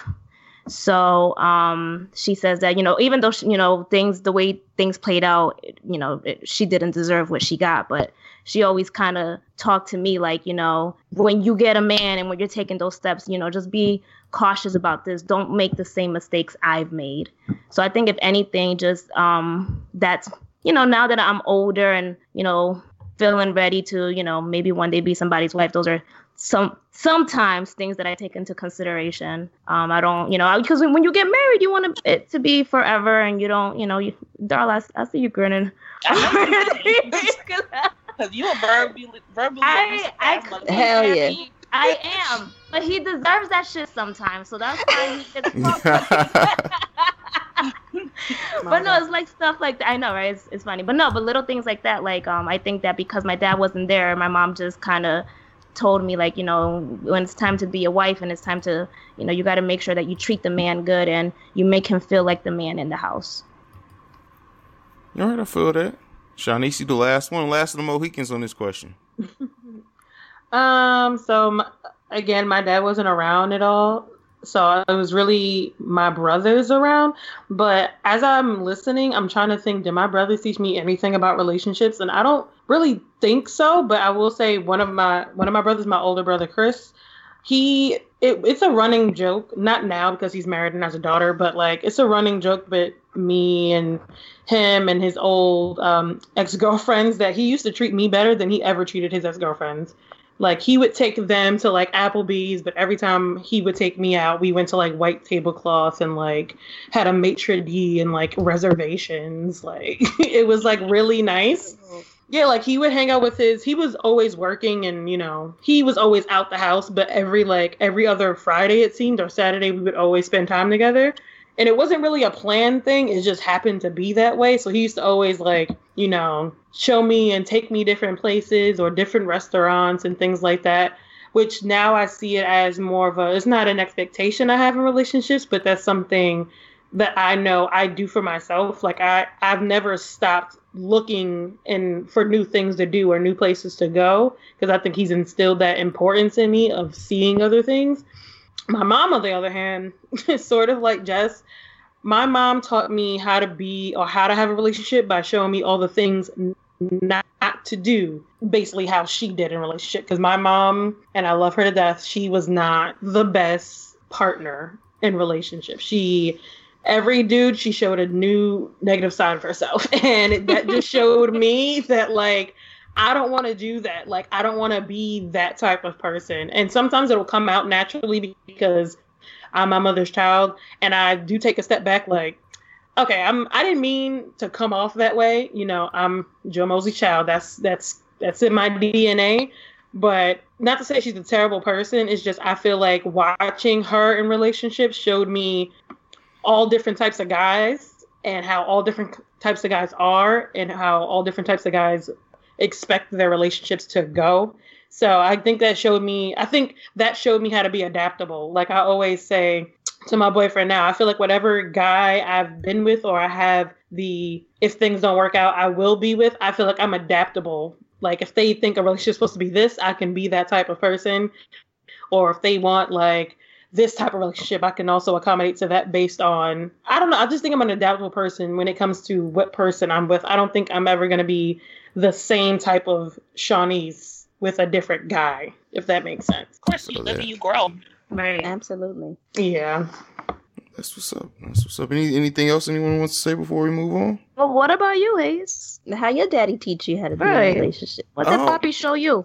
So um, she says that, you know, even though, she, you know, things, the way things played out, you know, it, she didn't deserve what she got. But she always kind of talked to me like, you know, when you get a man and when you're taking those steps, you know, just be cautious about this. Don't make the same mistakes I've made. So I think if anything, just um, that's, you know, now that I'm older and, you know, feeling ready to, you know, maybe one day be somebody's wife. Those are some sometimes things that I take into consideration. Um, I don't, you know, because when, when you get married, you want it to be forever, and you don't, you know, you, Darla, I, I see you grinning. Because you a verbally, verbally I, I, hell yeah, I am. But he deserves that shit sometimes, so that's why he gets But no, it's like stuff like that. I know, right? It's, it's funny, but no, but little things like that. Like, um, I think that because my dad wasn't there, my mom just kind of told me, like, you know, when it's time to be a wife and it's time to, you know, you got to make sure that you treat the man good and you make him feel like the man in the house. All right, I feel that. Shanice, you the last one, last of the Mohicans on this question. um, so my, again, my dad wasn't around at all. So it was really my brothers around. But as I'm listening, I'm trying to think, did my brothers teach me anything about relationships? And I don't really think so. But I will say one of my one of my brothers, my older brother, Chris, he it, it's a running joke. Not now because he's married and has a daughter, but like it's a running joke. But me and him and his old um, ex-girlfriends that he used to treat me better than he ever treated his ex-girlfriends. Like, he would take them to, like, Applebee's, but every time he would take me out, we went to, like, white tablecloth and, like, had a maitre d' and, like, reservations. Like, it was, like, really nice. Yeah, like, he would hang out with his, he was always working and, you know, he was always out the house, but every, like, every other Friday, it seemed, or Saturday, we would always spend time together. And it wasn't really a planned thing. It just happened to be that way. So he used to always, like, you know, show me and take me different places or different restaurants and things like that, which now I see it as more of a, it's not an expectation I have in relationships, but that's something that I know I do for myself. Like, I, I've never stopped looking in for new things to do or new places to go, because I think he's instilled that importance in me of seeing other things. My mom, on the other hand, is sort of like Jess. My mom taught me how to be or how to have a relationship by showing me all the things not to do, basically how she did in a relationship. Because my mom, and I love her to death, she was not the best partner in relationships. She, every dude, she showed a new negative side of herself. And it, that just showed me that, like, I don't want to do that. Like, I don't want to be that type of person. And sometimes it'll come out naturally because I'm my mother's child. And I do take a step back, like, okay, I'm, I didn't mean to come off that way. You know, I'm Joe Mosley's child. That's, that's, that's in my D N A. But not to say she's a terrible person. It's just, I feel like watching her in relationships showed me all different types of guys and how all different types of guys are and how all different types of guys expect their relationships to go. So I think that showed me, I think that showed me how to be adaptable. Like, I always say to my boyfriend now, I feel like whatever guy I've been with or I have the, if things don't work out, I will be with, I feel like I'm adaptable. Like, if they think a relationship's supposed to be this, I can be that type of person. Or if they want, like, this type of relationship, I can also accommodate to that based on, I don't know. I just think I'm an adaptable person when it comes to what person I'm with. I don't think I'm ever going to be the same type of Shanice with a different guy, if that makes sense. Of course, you live and you grow. Right. Absolutely. Yeah. That's what's up. That's what's up. Any, anything else anyone wants to say before we move on? Well, what about you, Hayes? How your daddy teach you how to be right. in a relationship? What did oh. Papi show you?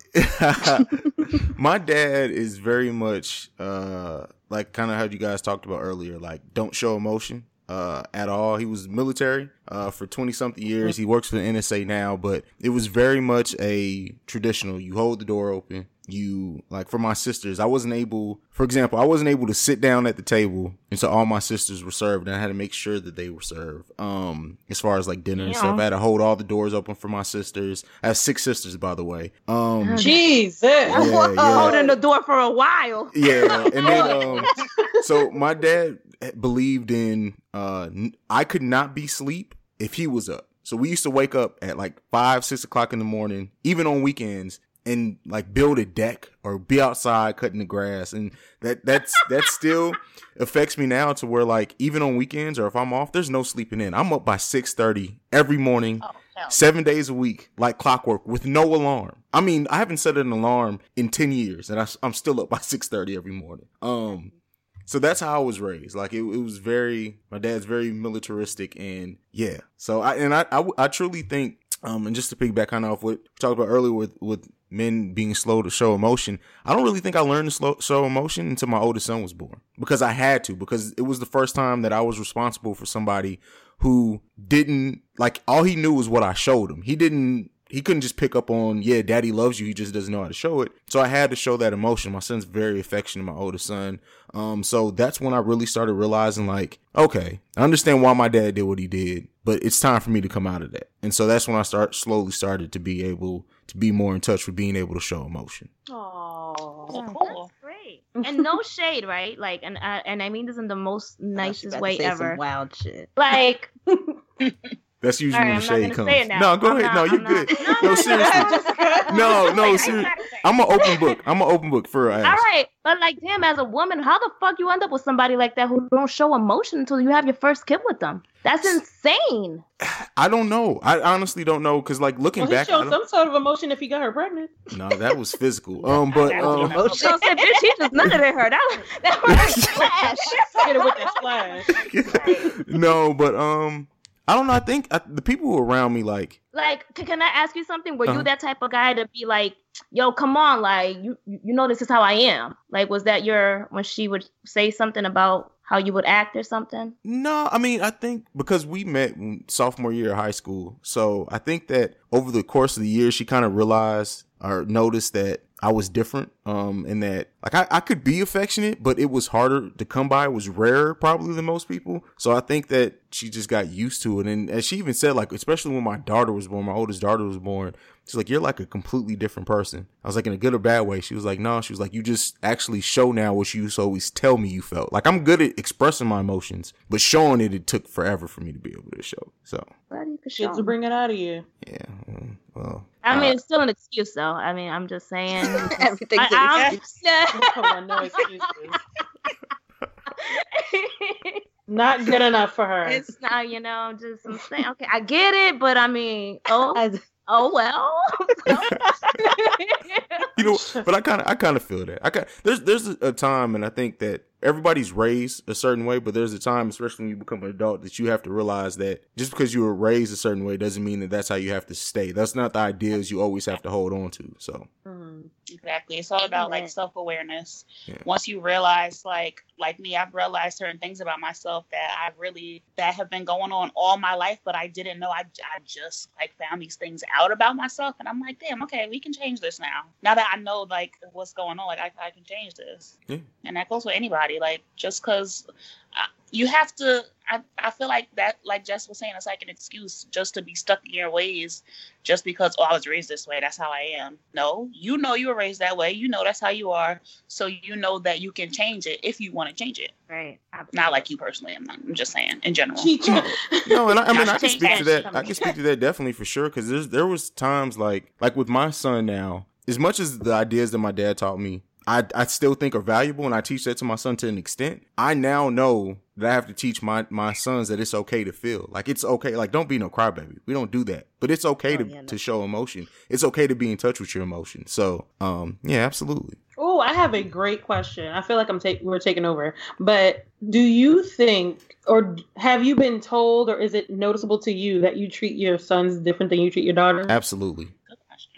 My dad is very much uh, like kind of how you guys talked about earlier. Like, don't show emotion uh, at all. He was military uh, for twenty something years. He works for the N S A now, but it was very much a traditional. You hold the door open. You, like, for my sisters, I wasn't able, for example, I wasn't able to sit down at the table. And so all my sisters were served and I had to make sure that they were served. Um, as far as like dinner yeah. and stuff, I had to hold all the doors open for my sisters. I have six sisters, by the way. Um, Jesus, yeah, yeah. holding the door for a while. Yeah. And then, um, so my dad believed in, uh, I could not be asleep if he was up. So we used to wake up at like five, six o'clock in the morning, even on weekends. And like build a deck or be outside cutting the grass. And that, that's, that still affects me now to where like, even on weekends or if I'm off, there's no sleeping in. I'm up by six thirty every morning, oh, no. seven days a week, like clockwork with no alarm. I mean, I haven't set an alarm in ten years and I, I'm still up by six thirty every morning. Um, so that's how I was raised. Like it, it was very, my dad's very militaristic and yeah. So I, and I, I, I truly think, um, and just to piggyback kind of off what we talked about earlier with, with, men being slow to show emotion. I don't really think I learned to slow, show emotion until my oldest son was born because I had to, because it was the first time that I was responsible for somebody who didn't like, all he knew was what I showed him. He didn't, he couldn't just pick up on, yeah, daddy loves you. He just doesn't know how to show it. So I had to show that emotion. My son's very affectionate, my oldest son. Um, so that's when I really started realizing like, okay, I understand why my dad did what he did, but it's time for me to come out of that. And so that's when I start slowly started to be able to be more in touch with being able to show emotion. Oh, yeah, cool. That's great. And no shade, right? Like, and uh, and I mean this in the most nicest way ever. Some wild shit. Like, That's usually right, when shade comes. No, go I'm ahead. Not, no, you're I'm good. Not. No, seriously. no, no, seriously. I'm an open book. I'm an open book for real. All right. But like, damn, as a woman, how the fuck you end up with somebody like that who don't show emotion until you have your first kid with them? That's insane. I don't know. I honestly don't know. Because like looking well, he back. He showed some sort of emotion if he got her pregnant. No, that was physical. Um, But. That was um, emotion. So, bitch, he just nutted at her. That was, that was flash. Hit her with that flash. Right. No, but um. I don't know. I think I, the people around me, like... Like, can I ask you something? Were uh-huh. you that type of guy to be like, yo, come on, like, you you know this is how I am. Like, was that your... When she would say something about how you would act or something? No, I mean, I think because we met in sophomore year of high school. So I think that over the course of the year, she kind of realized or noticed that I was different um, in that, like, I, I could be affectionate, but it was harder to come by. It was rarer probably than most people. So I think that she just got used to it. And as she even said, like, especially when my daughter was born, my oldest daughter was born, she's like, you're like a completely different person. I was like, in a good or bad way. She was like, no, she was like, you just actually show now what you used to always tell me you felt. Like, I'm good at expressing my emotions, but showing it, it took forever for me to be able to show. So. Shit to bring it out of you. Yeah. Well. I mean, uh, it's still an excuse, though. I mean, I'm just saying. Everything's I, an excuse. Come on, no excuses. Not good enough for her. It's not, you know, just I'm saying. Okay, I get it, but I mean, oh, oh well. You know, but I kind of, I kind of feel that. I kind there's, there's a time, and I think that everybody's raised a certain way, but there's a time, especially when you become an adult, that you have to realize that just because you were raised a certain way doesn't mean that that's how you have to stay. That's not the ideas you always have to hold on to. So mm, exactly, it's all about like self awareness. Yeah. Once you realize, like like me, I've realized certain things about myself that I really that have been going on all my life, but I didn't know. I I just like found these things out about myself, and I'm like, damn, okay, we can change this now. Now that I know like what's going on, like I I can change this, yeah. And that goes with anybody. Like, just because you have to, I, I feel like that, like Jess was saying, it's like an excuse just to be stuck in your ways just because, oh, I was raised this way. That's how I am. No, you know you were raised that way. You know that's how you are. So you know that you can change it if you want to change it. Right. Absolutely. Not like you personally. I'm, not, I'm just saying in general. No, and I, I mean, I can speak to that. I can speak to that definitely for sure. Because there was times like, like with my son now, as much as the ideas that my dad taught me, I, I still think are valuable, and I teach that to my son to an extent. I now know that I have to teach my, my sons that it's okay to feel. Like, it's okay. Like, don't be no crybaby. We don't do that. But it's okay oh, to, yeah, no. to show emotion. It's okay to be in touch with your emotion. So, um, yeah, absolutely. Oh, I have a great question. I feel like I'm ta- we're taking over. But do you think, or have you been told, or is it noticeable to you that you treat your sons different than you treat your daughter? Absolutely.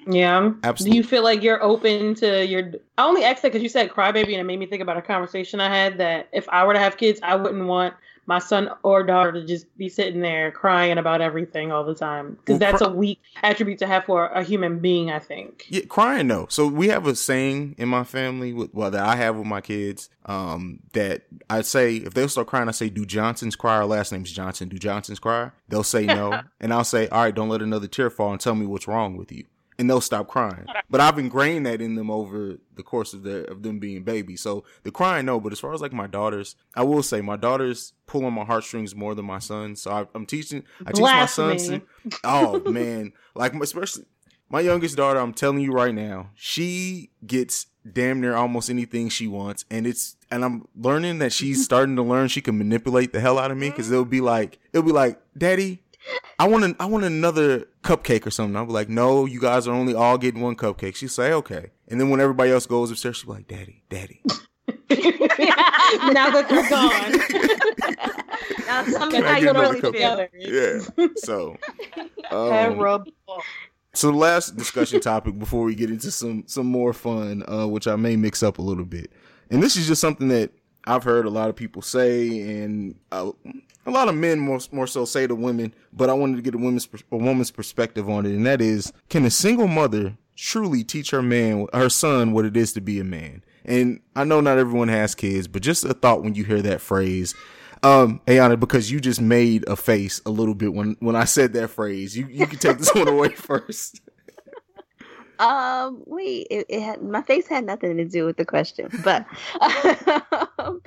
Yeah. Absolutely. Do you feel like you're open to your... I only asked that because you said crybaby, and it made me think about a conversation I had that if I were to have kids, I wouldn't want my son or daughter to just be sitting there crying about everything all the time. Because well, that's cry- a weak attribute to have for a human being, I think. Yeah, crying, though. So we have a saying in my family, with, well, that I have with my kids, um, that I say, if they start crying, I say, do Johnson's cry? Our last name's Johnson. Do Johnson's cry? They'll say no. And I'll say, all right, don't let another tear fall and tell me what's wrong with you. And they'll stop crying. But I've ingrained that in them over the course of their of them being babies. So the crying, no. But as far as like my daughters, I will say my daughters pull on my heartstrings more than my sons. So I, I'm teaching. I teach Blast my sons. To, oh man, like especially my youngest daughter. I'm telling you right now, she gets damn near almost anything she wants, and it's and I'm learning that she's starting to learn she can manipulate the hell out of me because it'll be like it'll be like, Daddy, I want an, I want another cupcake or something. I'll be like, no, you guys are only all getting one cupcake. She'll say, okay. And then when everybody else goes upstairs, she'll be like, Daddy, Daddy. Now that you're gone. Now tell me how you really feel. Yeah. So. Um, so the last discussion topic before we get into some, some more fun, uh, which I may mix up a little bit. And this is just something that I've heard a lot of people say, and uh, a lot of men more, more so say to women, but I wanted to get a woman's a woman's perspective on it, and that is, can a single mother truly teach her man, her son, what it is to be a man? And I know not everyone has kids, but just a thought when you hear that phrase, um, Ayana, because you just made a face a little bit when, when I said that phrase. You you can take this one away first. Um, wait, it, it had, my face had nothing to do with the question, but um,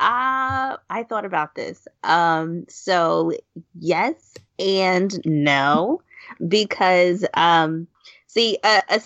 I, I thought about this. Um, so yes, and no, because um, see, a, a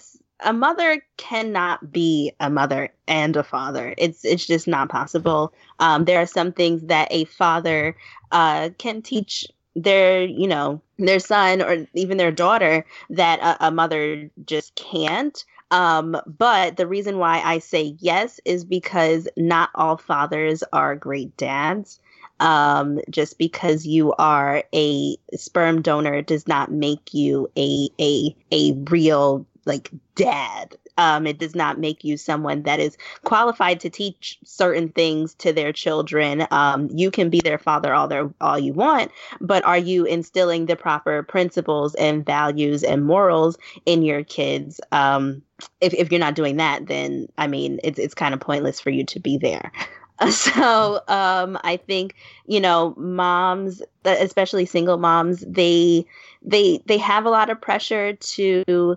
a mother cannot be a mother and a father. It's it's just not possible. Um, there are some things that a father uh, can teach their, you know, their son or even their daughter that a, a mother just can't. Um, but the reason why I say yes is because not all fathers are great dads. Um, just because you are a sperm donor does not make you a a a real like dad. Um, it does not make you someone that is qualified to teach certain things to their children. Um, you can be their father all their all you want, but are you instilling the proper principles and values and morals in your kids? Um, if if you're not doing that, then I mean, it's it's kind of pointless for you to be there. So um, I think, you know, moms, especially single moms, they they they have a lot of pressure to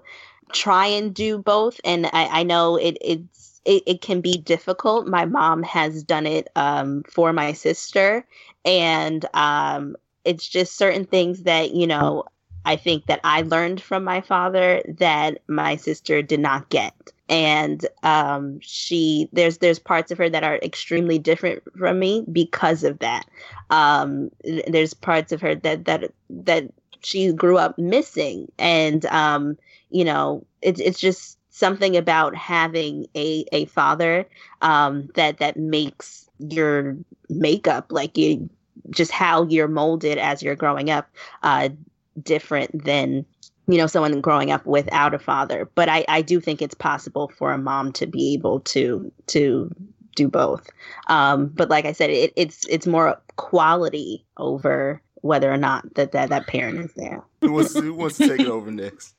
try and do both. And I, I know it, it's, it it can be difficult. My mom has done it um, for my sister. And um, it's just certain things that, you know, I think that I learned from my father that my sister did not get. And um, she there's there's parts of her that are extremely different from me because of that. Um, there's parts of her that that that she grew up missing. And um, you know, it's it's just something about having a a father um, that that makes your makeup, like you, just how you're molded as you're growing up, uh, different than, you know, someone growing up without a father. But I, I do think it's possible for a mom to be able to to do both. Um, but like I said, it, it's it's more quality over whether or not that that, that parent is there. Who wants, who wants to take it over next?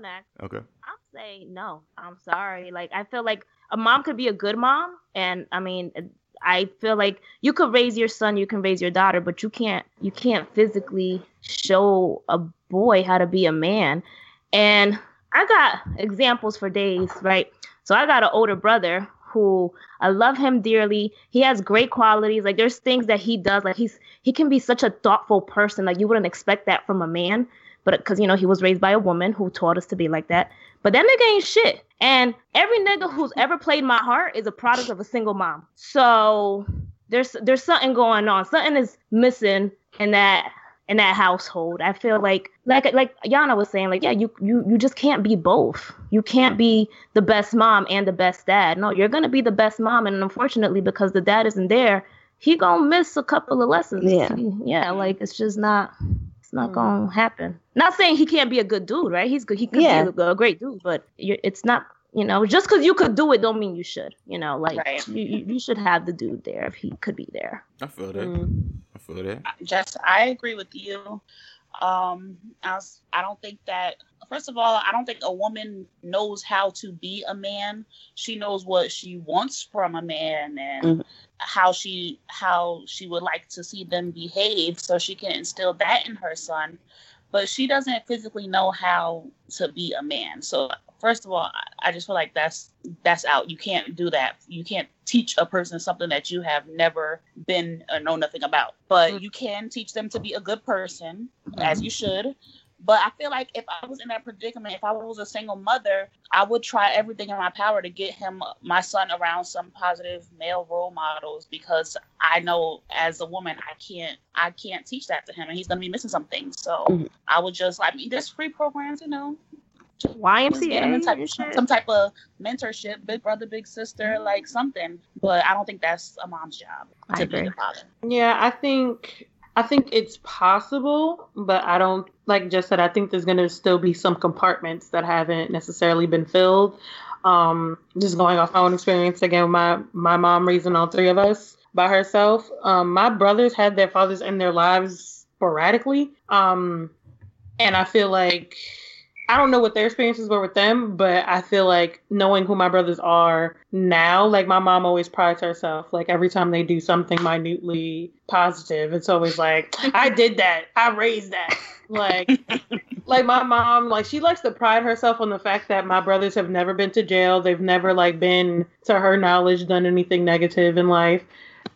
Next. Okay. I'll say no. I'm sorry. Like, I feel like a mom could be a good mom. And I mean, I feel like you could raise your son, you can raise your daughter, but you can't, you can't physically show a boy how to be a man. And I got examples for days, right? So I got an older brother who I love him dearly. He has great qualities. Like, there's things that he does. Like, he's, he can be such a thoughtful person. Like, you wouldn't expect that from a man. But because, you know, he was raised by a woman who taught us to be like that. But that nigga ain't shit. And every nigga who's ever played my heart is a product of a single mom. So there's there's something going on. Something is missing in that in that household. I feel like like like Ayana was saying, like, yeah, you you you just can't be both. You can't be the best mom and the best dad. No, you're gonna be the best mom, and unfortunately, because the dad isn't there, he gonna miss a couple of lessons. Yeah, yeah, like, it's just not. It's not gonna happen. Not saying he can't be a good dude, right? He's good. He could yeah. be a, a great dude, but you're, it's not, you know, just because you could do it don't mean you should, you know, like, right. you, you should have the dude there if he could be there. I feel that. Mm. I feel that. Jess, I agree with you. Um, I, was, I don't think that, first of all, I don't think a woman knows how to be a man. She knows what she wants from a man, and mm-hmm. how she how she would like to see them behave, so she can instill that in her son. But she doesn't physically know how to be a man. So first of all, I just feel like that's that's out. You can't do that. You can't teach a person something that you have never been or know nothing about. But mm-hmm. you can teach them to be a good person, mm-hmm. as you should. But I feel like if I was in that predicament, if I was a single mother, I would try everything in my power to get him, my son, around some positive male role models, because I know as a woman, I can't, I can't teach that to him, and he's going to be missing some things. So mm-hmm. I would just, I mean, there's free programs, you know, Y M C A, type, some type of mentorship, big brother, big sister, like something. But I don't think that's a mom's job to be a father. Yeah, I think. I think it's possible, but I don't, like Jess said, I think there's going to still be some compartments that haven't necessarily been filled. Um, just going off my own experience again, with my, my mom raising all three of us by herself. Um, my brothers had their fathers in their lives sporadically. Um, and I feel like, I don't know what their experiences were with them, but I feel like knowing who my brothers are now, like, my mom always prides herself. Like, every time they do something minutely positive, it's always like, I did that. I raised that. Like, like my mom, like, she likes to pride herself on the fact that my brothers have never been to jail. They've never, like, been, to her knowledge, done anything negative in life.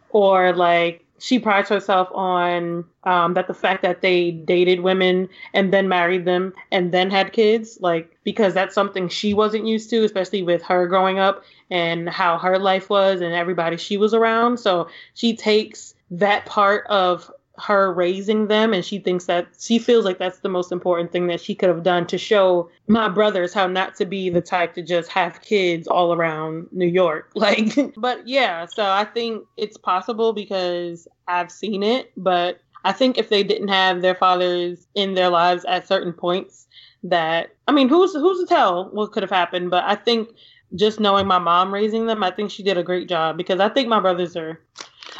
Or, like, she prides herself on um, that the fact that they dated women and then married them and then had kids, like, because that's something she wasn't used to, especially with her growing up and how her life was and everybody she was around. So she takes that part of her raising them, and she thinks that she feels like that's the most important thing that she could have done to show my brothers how not to be the type to just have kids all around New York. Like, but yeah, so I think it's possible because I've seen it. But I think if they didn't have their fathers in their lives at certain points, that, I mean, who's who's to tell what could have happened? But I think just knowing my mom raising them, I think she did a great job, because I think my brothers are,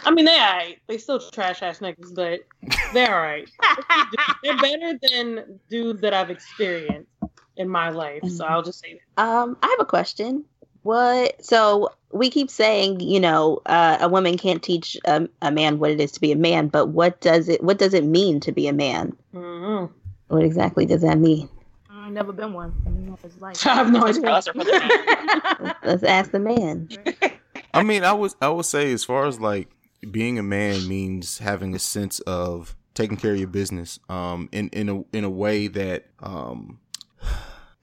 I mean, they all right. They still trash ass niggas, but they're all right. They're better than dudes that I've experienced in my life. So I'll just say that. Um, I have a question. What? So we keep saying, you know, uh, a woman can't teach a, a man what it is to be a man, but what does it? What does it mean to be a man? Mm-hmm. What exactly does that mean? I've never been one. I don't know what it's like. I have no idea. Let's ask the man. I mean, I was I would say, as far as like being a man means having a sense of taking care of your business, um, in in a in a way that um,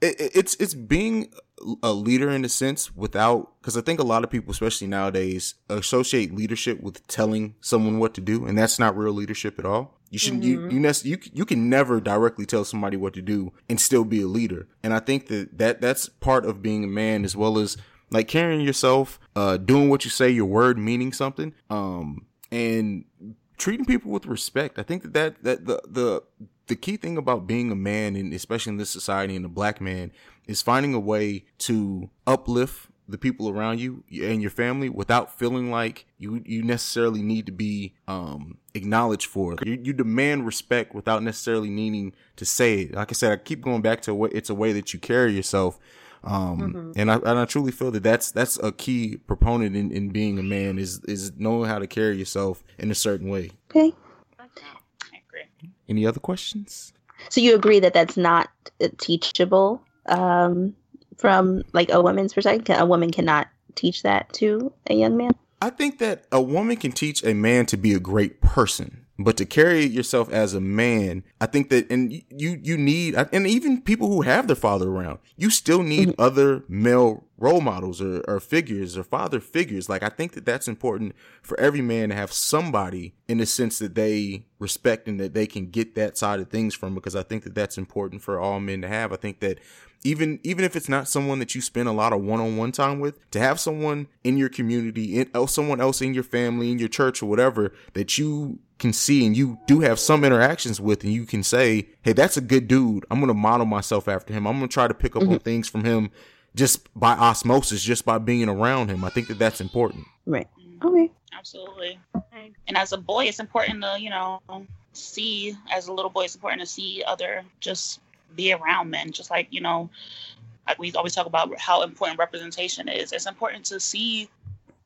it, it's it's being a leader in a sense, without, because I think a lot of people, especially nowadays, associate leadership with telling someone what to do, and that's not real leadership at all. You should mm-hmm. you, you you you can never directly tell somebody what to do and still be a leader, and I think that, that that's part of being a man, as well as like carrying yourself, uh, doing what you say, your word meaning something, um, and treating people with respect. I think that, that, that the, the the key thing about being a man, and especially in this society and a black man, is finding a way to uplift the people around you and your family without feeling like you, you necessarily need to be um, acknowledged for it. You, you demand respect without necessarily needing to say it. Like I said, I keep going back to what, it's a way that you carry yourself. Um, mm-hmm. and I, and I truly feel that that's, that's a key proponent in, in being a man is, is knowing how to carry yourself in a certain way. Okay. I agree. Any other questions? So you agree that that's not teachable, um, from like a woman's perspective? A woman cannot teach that to a young man? I think that a woman can teach a man to be a great person. But to carry yourself as a man, I think that, and you you need, and even people who have their father around, you still need mm-hmm. other male role models or, or figures or father figures. Like, I think that that's important for every man to have somebody in the sense that they respect and that they can get that side of things from, because I think that that's important for all men to have. I think that even even if it's not someone that you spend a lot of one-on-one time with, to have someone in your community, in, someone else in your family, in your church or whatever, that you can see and you do have some interactions with, and you can say, hey, that's a good dude, I'm gonna model myself after him, I'm gonna try to pick up mm-hmm. on things from him just by osmosis, just by being around him. I think that that's important. Right. Okay. Absolutely. And as a boy, it's important to, you know, see, as a little boy, it's important to see other, just be around men, just like, you know, like we always talk about how important representation is. It's important to see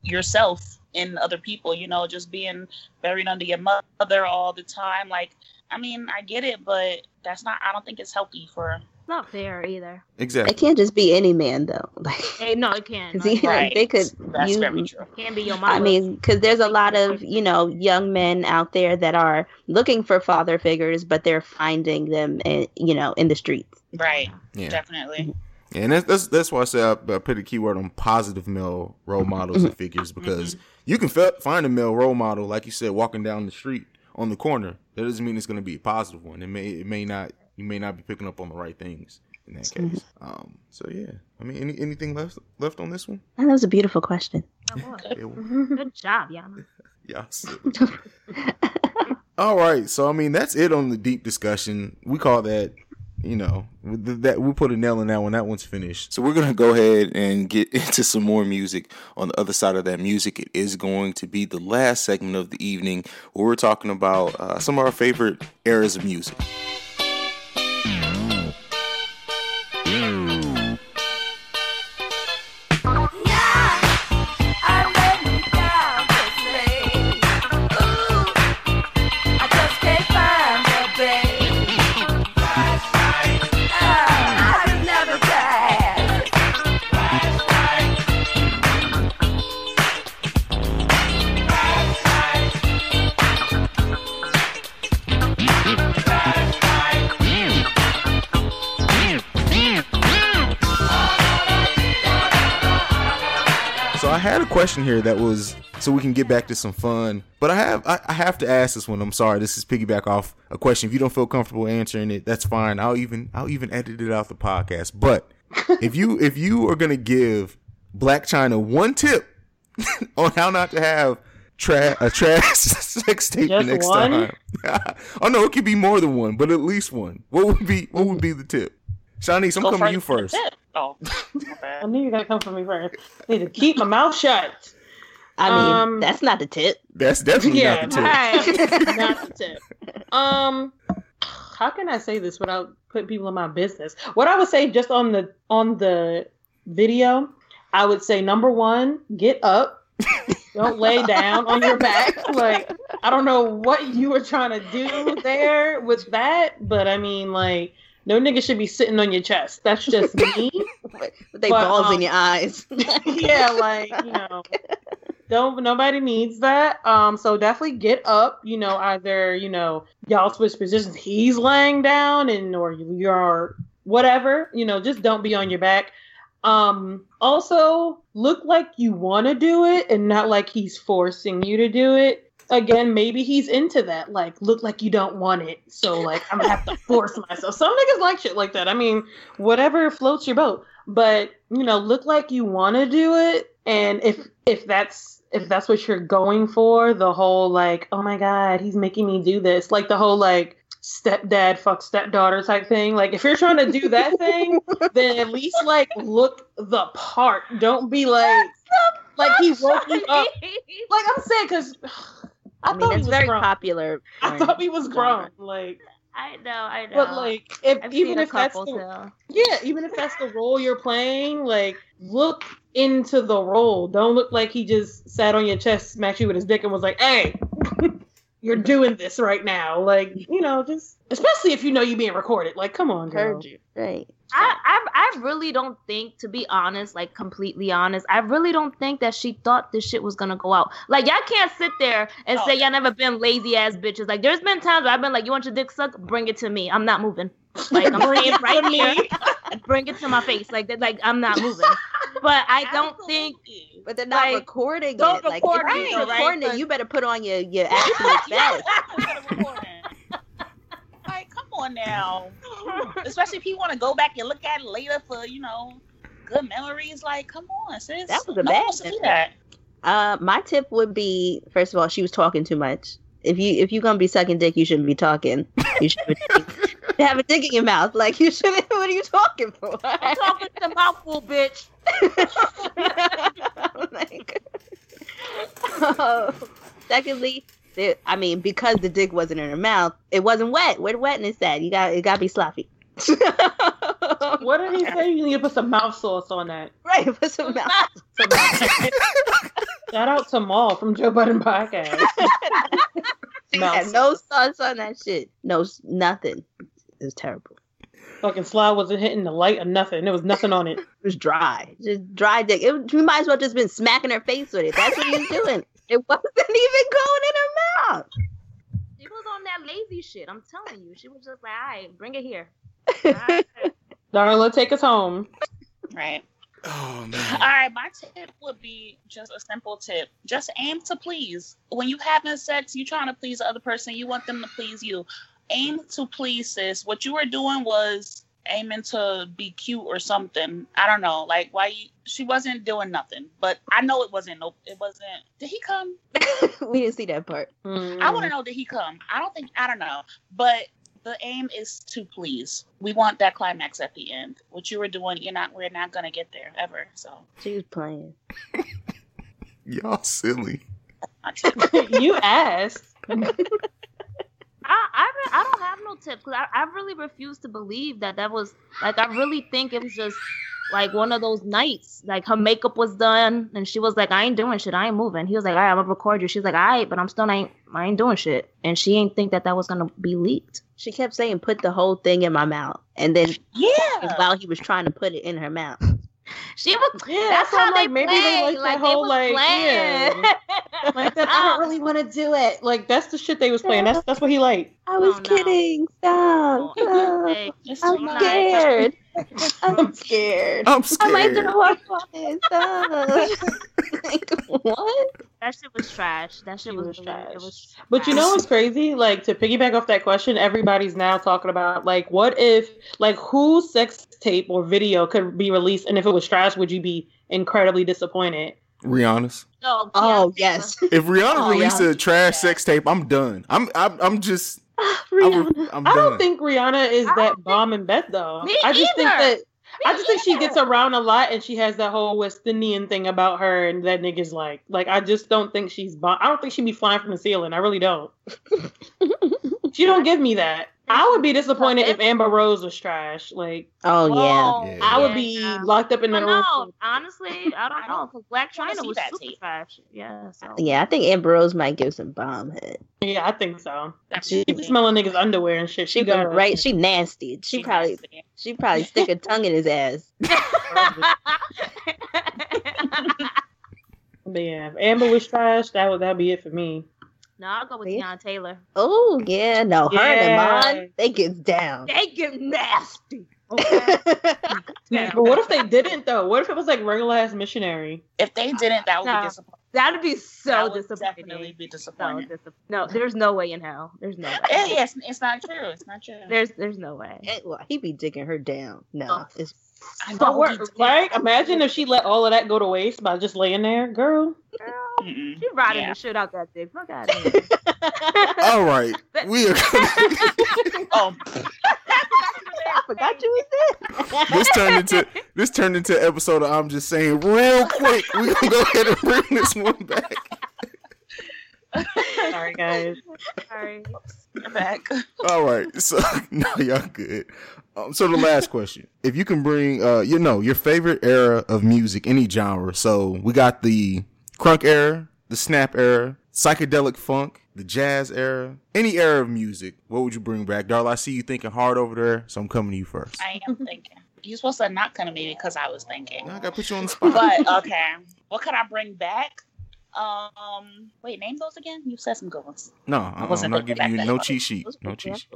yourself in other people, you know, just being buried under your mother all the time. Like, I mean, I get it, but that's not, I don't think it's healthy for. It's not fair either. Exactly. It can't just be any man, though. Like, hey, no, it can't. No, right. Like, they could. That's you, very true. It can't be your mom. I mean, because there's a lot of, you know, young men out there that are looking for father figures, but they're finding them, in, you know, in the streets. Right. Yeah. Definitely. Mm-hmm. And that's, that's that's why I said I, I put a keyword on positive male role models mm-hmm. and figures, because mm-hmm. you can f- find a male role model, like you said, walking down the street on the corner. That doesn't mean it's going to be a positive one. It may it may not you may not be picking up on the right things in that case. Mm-hmm. Um, so yeah, I mean, any anything left left on this one? That was a beautiful question. Oh, good. Good job, Yana. Yeah. All right, so I mean that's it on the deep discussion. We call that. You know, that we'll put a nail in that one. That one's finished. So we're going to go ahead and get into some more music. On the other side of that music, it is going to be the last segment of the evening, where we're talking about uh, some of our favorite eras of music. I had a question here that was so we can get back to some fun, but I have I, I have to ask this one. I'm sorry, this is piggyback off a question. If you don't feel comfortable answering it, that's fine. I'll even I'll even edit it out the podcast. But if you if you are gonna give Black Chyna one tip on how not to have tra- a trash sex tape the next one? time, oh no, it could be more than one, but at least one. What would be what would be the tip? Shanice, I'm Go coming to you first. Oh, I knew you gotta come for me first. I need to keep my mouth shut. I mean, um, that's not the tip. That's definitely yeah, not the tip. Right. Not the tip. Um, how can I say this without putting people in my business? What I would say, just on the on the video, I would say number one, get up. Don't lay down on your back. Like, I don't know what you were trying to do there with that, but I mean, like, no nigga should be sitting on your chest. That's just me. With they but, balls um, in your eyes. Yeah, like, you know, don't nobody needs that. Um, so definitely get up. You know, either, you know, y'all switch positions. He's laying down, and or you're whatever. You know, just don't be on your back. Um, also, look like you want to do it, and not like he's forcing you to do it. Again, maybe he's into that. Like, look like you don't want it, so like I'm gonna have to force myself. Some niggas like shit like that. I mean, whatever floats your boat. But you know, look like you want to do it, and if if that's if that's what you're going for, the whole like, oh my god, he's making me do this, like the whole like stepdad fuck stepdaughter type thing. Like, if you're trying to do that thing, then at least like look the part. Don't be like like he woke you up. Like I'm saying, because. I, I mean, thought it's very grown. popular. I thought he was grown. Like, I know, I know. But like, if I've even if that's the, yeah, even if that's the role you're playing, like, look into the role. Don't look like he just sat on your chest, smacked you with his dick, and was like, "Hey, you're doing this right now." Like, you know, just especially if you know you're being recorded. Like, come on, girl. Heard you. Right. I, I I really don't think, to be honest, like completely honest, I really don't think that she thought this shit was gonna go out. Like, y'all can't sit there and oh. say y'all never been lazy ass bitches. Like, there's been times where I've been like, you want your dick sucked? Bring it to me. I'm not moving. Like, I'm staying right here. Bring it to my face. Like, like I'm not moving. But I don't Absolutely. think. But they're not like, recording don't it. Record like, if you're right, recording right, it, you better put on your your absolute best. On now, especially if you want to go back and look at it later for, you know, good memories. Like, come on, sis. That was a bad tip. That. Uh, my tip would be, first of all, she was talking too much. If you if you're gonna be sucking dick, you shouldn't be talking. You should be, have a dick in your mouth. Like, you shouldn't. What are you talking for? I'm talking to the mouthful, bitch. Like, oh. Secondly. I mean, because the dick wasn't in her mouth, it wasn't wet. Where the wetness at? You got it. Got to be sloppy. What did he say? You need to put some mouth sauce on that, right? Put some mouth. Some mouth. Shout out to Maul from Joe Budden podcast. She had no sauce on that shit. No, nothing. It was terrible. Fucking slide wasn't hitting the light or nothing. There was nothing on it. It was dry. Just dry dick. It, you might as well just been smacking her face with it. That's what he was doing. It wasn't even going in her mouth. She was on that lazy shit. I'm telling you. She was just like, all right, bring it here. Right. Darla, take us home. Right. Oh, man. All right, my tip would be just a simple tip. Just aim to please. When you having sex, you trying to please the other person. You want them to please you. Aim to please, sis. What you were doing was aiming to be cute or something. I don't know. Like, why you... She wasn't doing nothing, but I know it wasn't. Nope, it wasn't. Did he come? We didn't see that part. Mm. I want to know, did he come? I don't think, I don't know. But the aim is to please. We want that climax at the end. What you were doing, you're not, we're not going to get there ever. So she was playing. Y'all silly. You asked. I I, I don't have no tips because I, I really refuse to believe that that was, like, I really think it was just like one of those nights. Like, her makeup was done and she was like, I ain't doing shit. I ain't moving. He was like, all right, I'm gonna record you. She's like, all right, but I'm still I ain't, I ain't doing shit. And she ain't think that that was gonna be leaked. She kept saying, put the whole thing in my mouth. And then yeah, while he was trying to put it in her mouth. She was, yeah, that's how they maybe they like that whole like yeah, like that. I don't really want to do it. Like, that's the shit they was playing. That's that's what he liked. I was kidding. Stop. I'm scared. I'm scared. I'm scared. I might just watch all this stuff. Like, what? That shit was trash. That shit was, was trash. It was trash. But you know what's crazy? Like, to piggyback off that question, everybody's now talking about, like, what if, like, whose sex tape or video could be released? And if it was trash, would you be incredibly disappointed? Rihanna's. Oh, oh yes. If Rihanna oh, released yeah. a trash yeah. sex tape, I'm done. I'm I'm, I'm just. Uh, Rihanna. I, I don't think Rihanna is I that bomb and Beth though. Me I just either. think that Me I just either. think she gets around a lot, and she has that whole West Indian thing about her, and that nigga's like, like I just don't think she's bomb. I don't think she'd be flying from the ceiling. I really don't. She don't give me that. I would be disappointed if Amber Rose was trash. Like, oh yeah, yeah. I would be yeah. locked up in the room. Honestly, I don't know. Because Black Chyna was super trash. Yeah, so. yeah. I think Amber Rose might give some bomb head. Yeah, I think so. She be smelling niggas' underwear and shit. She, she got right. She nasty. She, she probably nasty. she probably stick a tongue in his ass. But yeah, if Amber was trash, that would that'd be it for me. No, I'll go with yeah. Deion Taylor. Oh, yeah. No, yeah. her and mine, they get down. They get nasty. Okay. Yeah. But what if they didn't, though? What if it was like regular-ass missionary? If they didn't, that would no. be disappointing. That would be so that would disappointing. definitely be disappointing. So dis- no, there's no way in hell. There's no way. Yeah, yeah, it's, it's not true. It's not true. There's there's no way. It, well, he'd be digging her down. No, oh. it's I so we're, like, imagine if she let all of that go to waste by just laying there, girl. Girl, mm-mm. She riding yeah. the shit out that dick. Fuck out of it. All right, we are. Oh, I forgot you was there. This turned into this turned into an episode of I'm Just Saying. Real quick, we gonna go ahead and bring this one back. Sorry, guys. Sorry, I'm back. All right, so no, y'all good. Um, so the last question: if you can bring, uh, you know, your favorite era of music, any genre. So we got the crunk era, the snap era, psychedelic funk, the jazz era, any era of music. What would you bring back, Darla? I see you thinking hard over there, so I'm coming to you first. I am thinking. You're supposed to not come to me because I was thinking. No, I got to put you on the spot. But okay, what could I bring back? Um, wait, name those again? You said some good ones. No, I wasn't I'm not giving you no cheat sheet. No cheat sheet.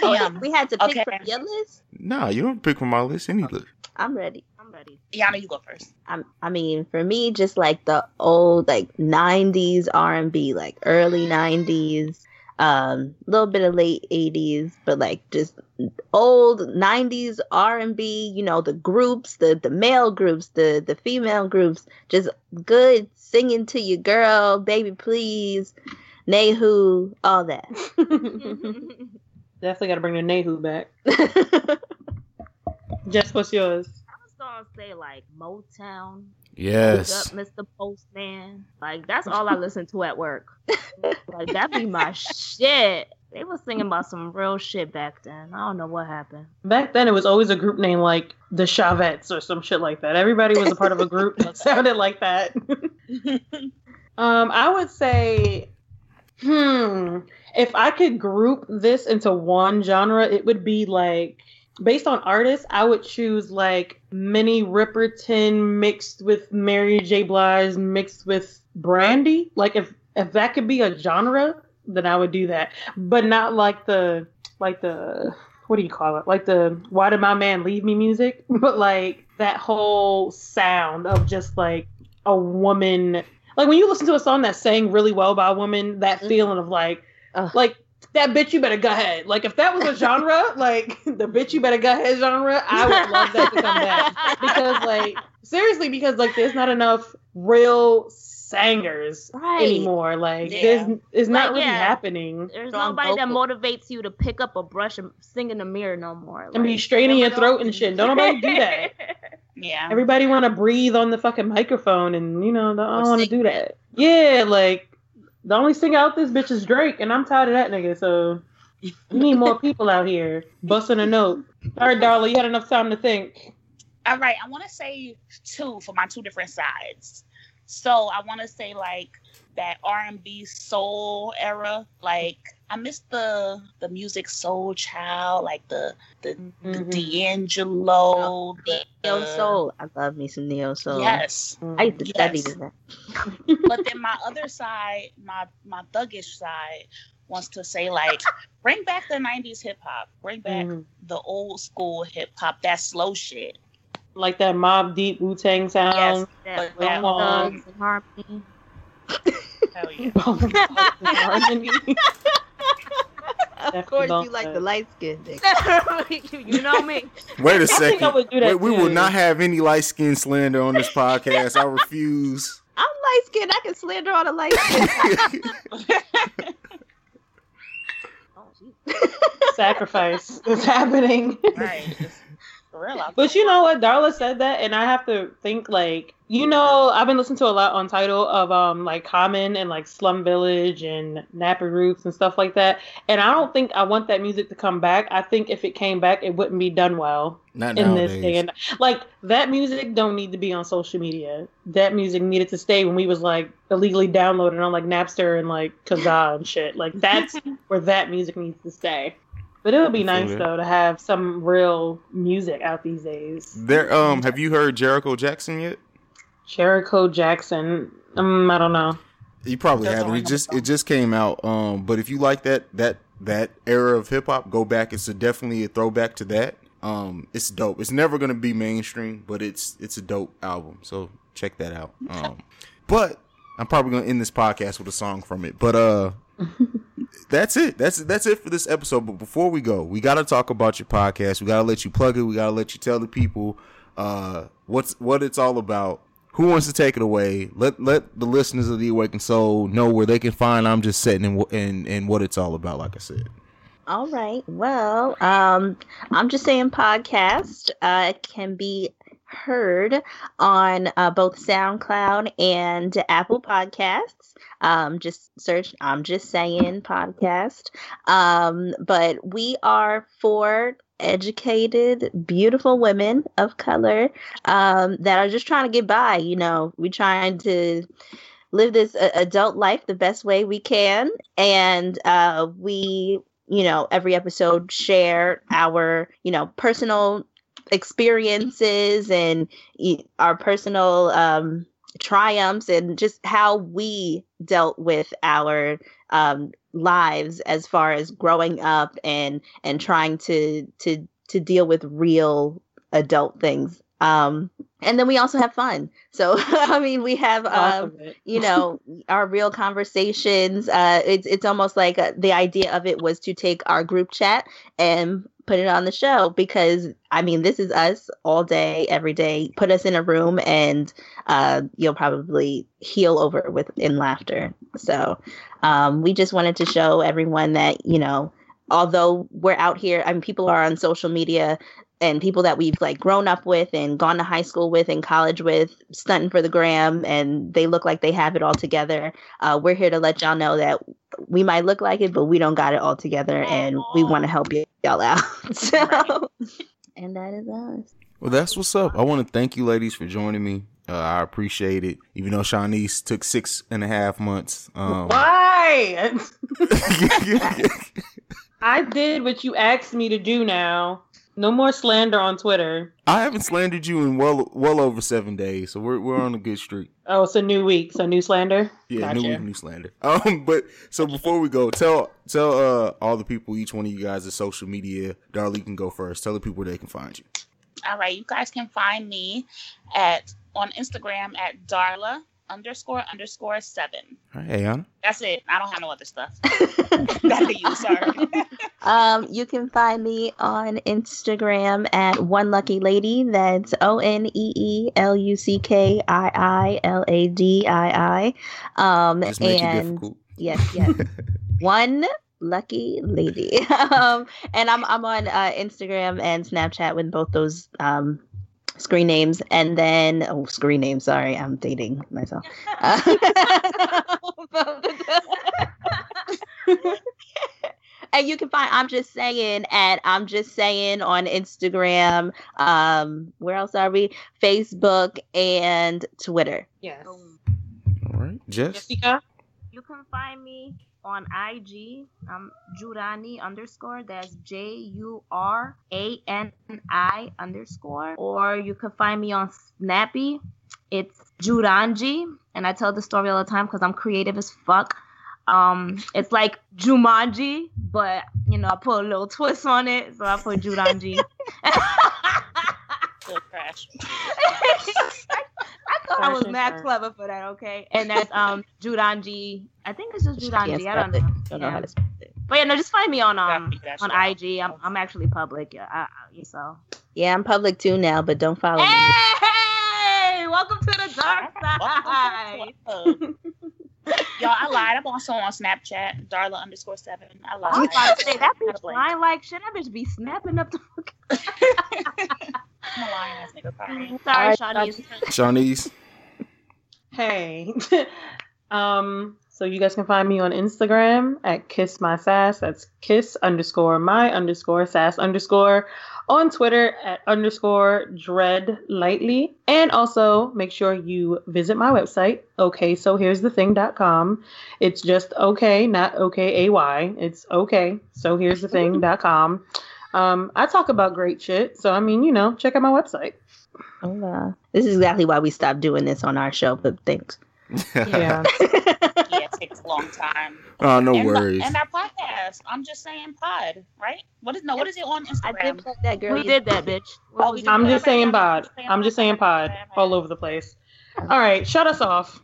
Damn. We had to pick okay. from your list? Nah, you don't pick from my list. Any list. I'm ready. I'm ready. Yana, you go first. I'm, I mean, for me, just like the old, like nineties R and B, like early nineties, um, a little bit of late eighties, but like just old nineties R and B, you know, the groups, the, the male groups, the, the female groups, just good singing to your girl, baby please, Ne-Who, all that. Definitely got to bring the Ne-Who back. Jess, what's yours? I was going to say like Motown. Yes. Pick up Mister Postman. Like, that's all I listen to at work. Like, that be my shit. They was singing about some real shit back then. I don't know what happened. Back then, it was always a group name like the Chavettes or some shit like that. Everybody was a part of a group that sounded like that. um, I would say, hmm, if I could group this into one genre, it would be like, based on artists, I would choose like Minnie Riperton mixed with Mary J. Blige mixed with Brandy. Like, if if that could be a genre, then I would do that, but not like the like the what do you call it? Like the "Why Did My Man Leave Me" music, but like that whole sound of just like a woman. Like when you listen to a song that's sang really well by a woman, that feeling of like uh, like that bitch you better go ahead. Like if that was a genre, like the bitch you better go ahead genre, I would love that to come back because like seriously, because like there's not enough real singers right. anymore. Like yeah. there's it's not like, really yeah. happening. There's nobody vocal. that motivates you to pick up a brush and sing in the mirror no more. Like, and be straight in your throat and shit. Don't nobody do that. Yeah. Everybody wanna breathe on the fucking microphone and you know, I don't wanna do that. Yeah, like the only singer out this bitch is Drake and I'm tired of that nigga, so we need more people out here busting a note. All right, Darla, you had enough time to think. All right, I wanna say two for my two different sides. So I want to say like that R and B soul era. Like I miss the the music Soul Child, like the the, mm-hmm. the D'Angelo, oh, the Ne-Yo soul. I love me some Ne-Yo soul. Yes, I used to study that. But then my other side, my my thuggish side, wants to say, like, bring back the nineties hip hop. Bring back mm. the old school hip hop, that slow shit. Like that Mobb Deep Wu-Tang sound. Yes, that that Bone Thugs and Harmony. Hell yeah. Bone Thugs and Harmony. Of course, you like the light skinned nigga. You know me. Wait a second. I I Wait, we will not have any light skinned slander on this podcast. I refuse. I'm light skinned. I can slander on a light skin. Sacrifice is happening. Right. But you know what, Darla said that, and I have to think, like, you know, I've been listening to a lot on Tidal of um like Common and like Slum Village and Nappy Roots and stuff like that, and I don't think I want that music to come back. I think if it came back, it wouldn't be done well. Not in nowadays. This day and like that music don't need to be on social media. That music needed to stay when we was like illegally downloading on like Napster and like Kazaa and shit. Like that's where that music needs to stay. But it would be nice, though, to have some real music out these days. There, um, have you heard Jericho Jackson yet? Jericho Jackson? Um, I don't know. You probably haven't. It just it just came out. Um, but if you like that that that era of hip hop, go back. It's a, definitely a throwback to that. Um, it's dope. It's never gonna be mainstream, but it's it's a dope album. So check that out. Um, but I'm probably gonna end this podcast with a song from it. But uh. That's it. That's that's it for this episode. But before we go, we gotta talk about your podcast. We gotta let you plug it. We gotta let you tell the people uh, what's what it's all about. Who wants to take it away? Let let the listeners of The Awakened Soul know where they can find I'm Just Sayin and and, and what it's all about. Like I said. All right. Well, um, I'm Just Sayin podcast uh, can be heard on uh, both SoundCloud and Apple Podcasts. Um, just search I'm Just Sayin podcast. Um, but we are for educated, beautiful women of color um, that are just trying to get by. You know, we're trying to live this uh, adult life the best way we can. And uh, we, you know, every episode share our, you know, personal experiences and our personal um, triumphs and just how we dealt with our um, lives as far as growing up and and trying to to to deal with real adult things. Um, and then we also have fun. So, I mean, we have, um, you know, our real conversations. Uh, it's it's almost like uh, the idea of it was to take our group chat and put it on the show because, I mean, this is us all day, every day. Put us in a room and uh, you'll probably heal over with in laughter. So um, we just wanted to show everyone that, you know, although we're out here, I mean, people are on social media and people that we've like grown up with and gone to high school with and college with, stunting for the gram, and they look like they have it all together. Uh, we're here to let y'all know that we might look like it, but we don't got it all together, and we want to help y- y'all out. So, and that is us. Well, that's what's up. I want to thank you, ladies, for joining me. Uh, I appreciate it, even though Shanice took six and a half months. Um, Why? I did what you asked me to do now. No more slander on Twitter. I haven't slandered you in well well over seven days, so we're we're on a good streak. Oh, it's a new week, so new slander? Yeah, gotcha. New week, new slander. Um, but so before we go, tell tell uh all the people, each one of you guys' social media. Darla can go first. Tell the people where they can find you. All right, you guys can find me at on Instagram at Darla underscore underscore seven. All right, Ayana. That's it. I don't have no other stuff. That's you, sorry. Um, you can find me on Instagram at One Lucky Lady. That's O N E E L U C K I I L A D I I. Um, Just make and it difficult. Yes, yes, One Lucky Lady. um, and I'm I'm on uh, Instagram and Snapchat with both those um screen names, and then oh screen names. Sorry, I'm dating myself. Uh, And you can find I'm Just Sayin at I'm Just Sayin on Instagram. Um, where else are we? Facebook and Twitter. Yes. All right. Jess? Jessica? You can find me on I G. Um, Jurani underscore. That's J U R A N I underscore. Or you can find me on Snappy. It's Juranji. And I tell the story all the time because I'm creative as fuck. Um, it's like Jumanji, but, you know, I put a little twist on it, so I put Judanji. Little crash. I, I thought crash I was mad crash. Clever for that, okay? And that's um Judanji. I think it's just Judanji. I don't know. Don't yeah. know how to spell it. But yeah, no, just find me on um on I G. I'm I'm actually public. Yeah, I, I, so yeah, I'm public too now, but don't follow hey, me. Hey, welcome to the dark side. Y'all, I lied. I'm also on Snapchat, Darla underscore seven. I lied. I was about to say, that bitch lying like shit. That bitch be snapping up the fuck. I'm a lying ass nigga, probably. Sorry, right, Shanice. Shanice. Hey. um, so you guys can find me on Instagram at Kiss My Sass. That's kiss underscore my underscore sass underscore. On Twitter at underscore dread lightly. And also make sure you visit my website, okay so here's the thing dot com. It's just okay, not O K A Y. It's okay, so here's the thing dot com. Um, I talk about great shit. So, I mean, you know, check out my website. Hola. This is exactly why we stopped doing this on our show, but thanks. Yeah. Yeah, it takes a long time. Oh, no and worries. My, and our podcast, I'm Just Saying Pod, right? What is no? What is it on Instagram? I did that girl. We did that, bitch. Oh, we I'm, just saying pod. I'm just saying pod. I'm just saying pod. All over the place. All right, shut us off.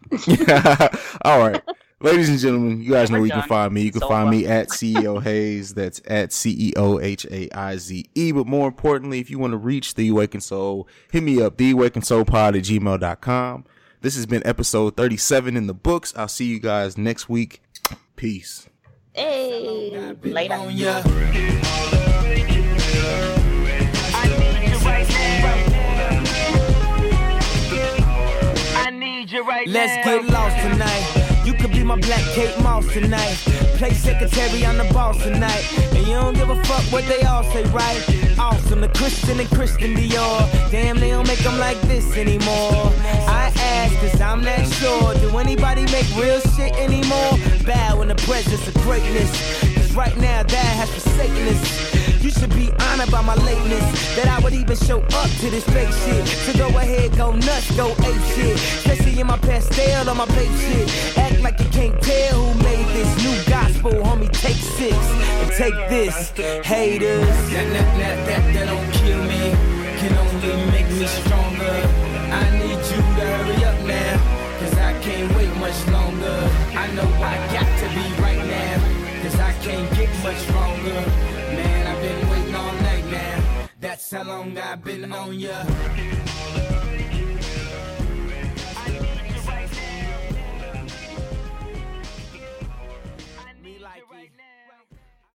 All right. Ladies and gentlemen, you guys know where you can find me. You can so find well. me at C E O Hayes. That's at C E O H A I Z E. But more importantly, if you want to reach The Awakened Soul, hit me up, the awakened soul pod at gmail dot com. This has been episode thirty-seven in the books. I'll see you guys next week. Peace. Hey, later. I need you right now. I need you right now. Let's get lost tonight. You could be my Black Kate Moss tonight. Play secretary on the boss tonight. And you don't give a fuck what they all say, right? Awesome, the Christian and Christian Dior. Damn, they don't make them like this anymore. I ask, cause I'm not sure. Do anybody make real shit anymore? Bow in the presence of greatness. Cause right now, that has forsaken us. You should be honored by my lateness, that I would even show up to this fake shit. So go ahead, go nuts, go ape shit. Especially in my pastel on my babe shit. Act like you can't tell who made this new gospel, homie. Take six and take this, haters. That, that, that, that, that don't kill me, can only make me stronger. I need you to hurry up now, cause I can't wait much longer. I know I got to be right now, cause I can't get much stronger. Man, I've been waiting all night now. That's how long I've been on ya.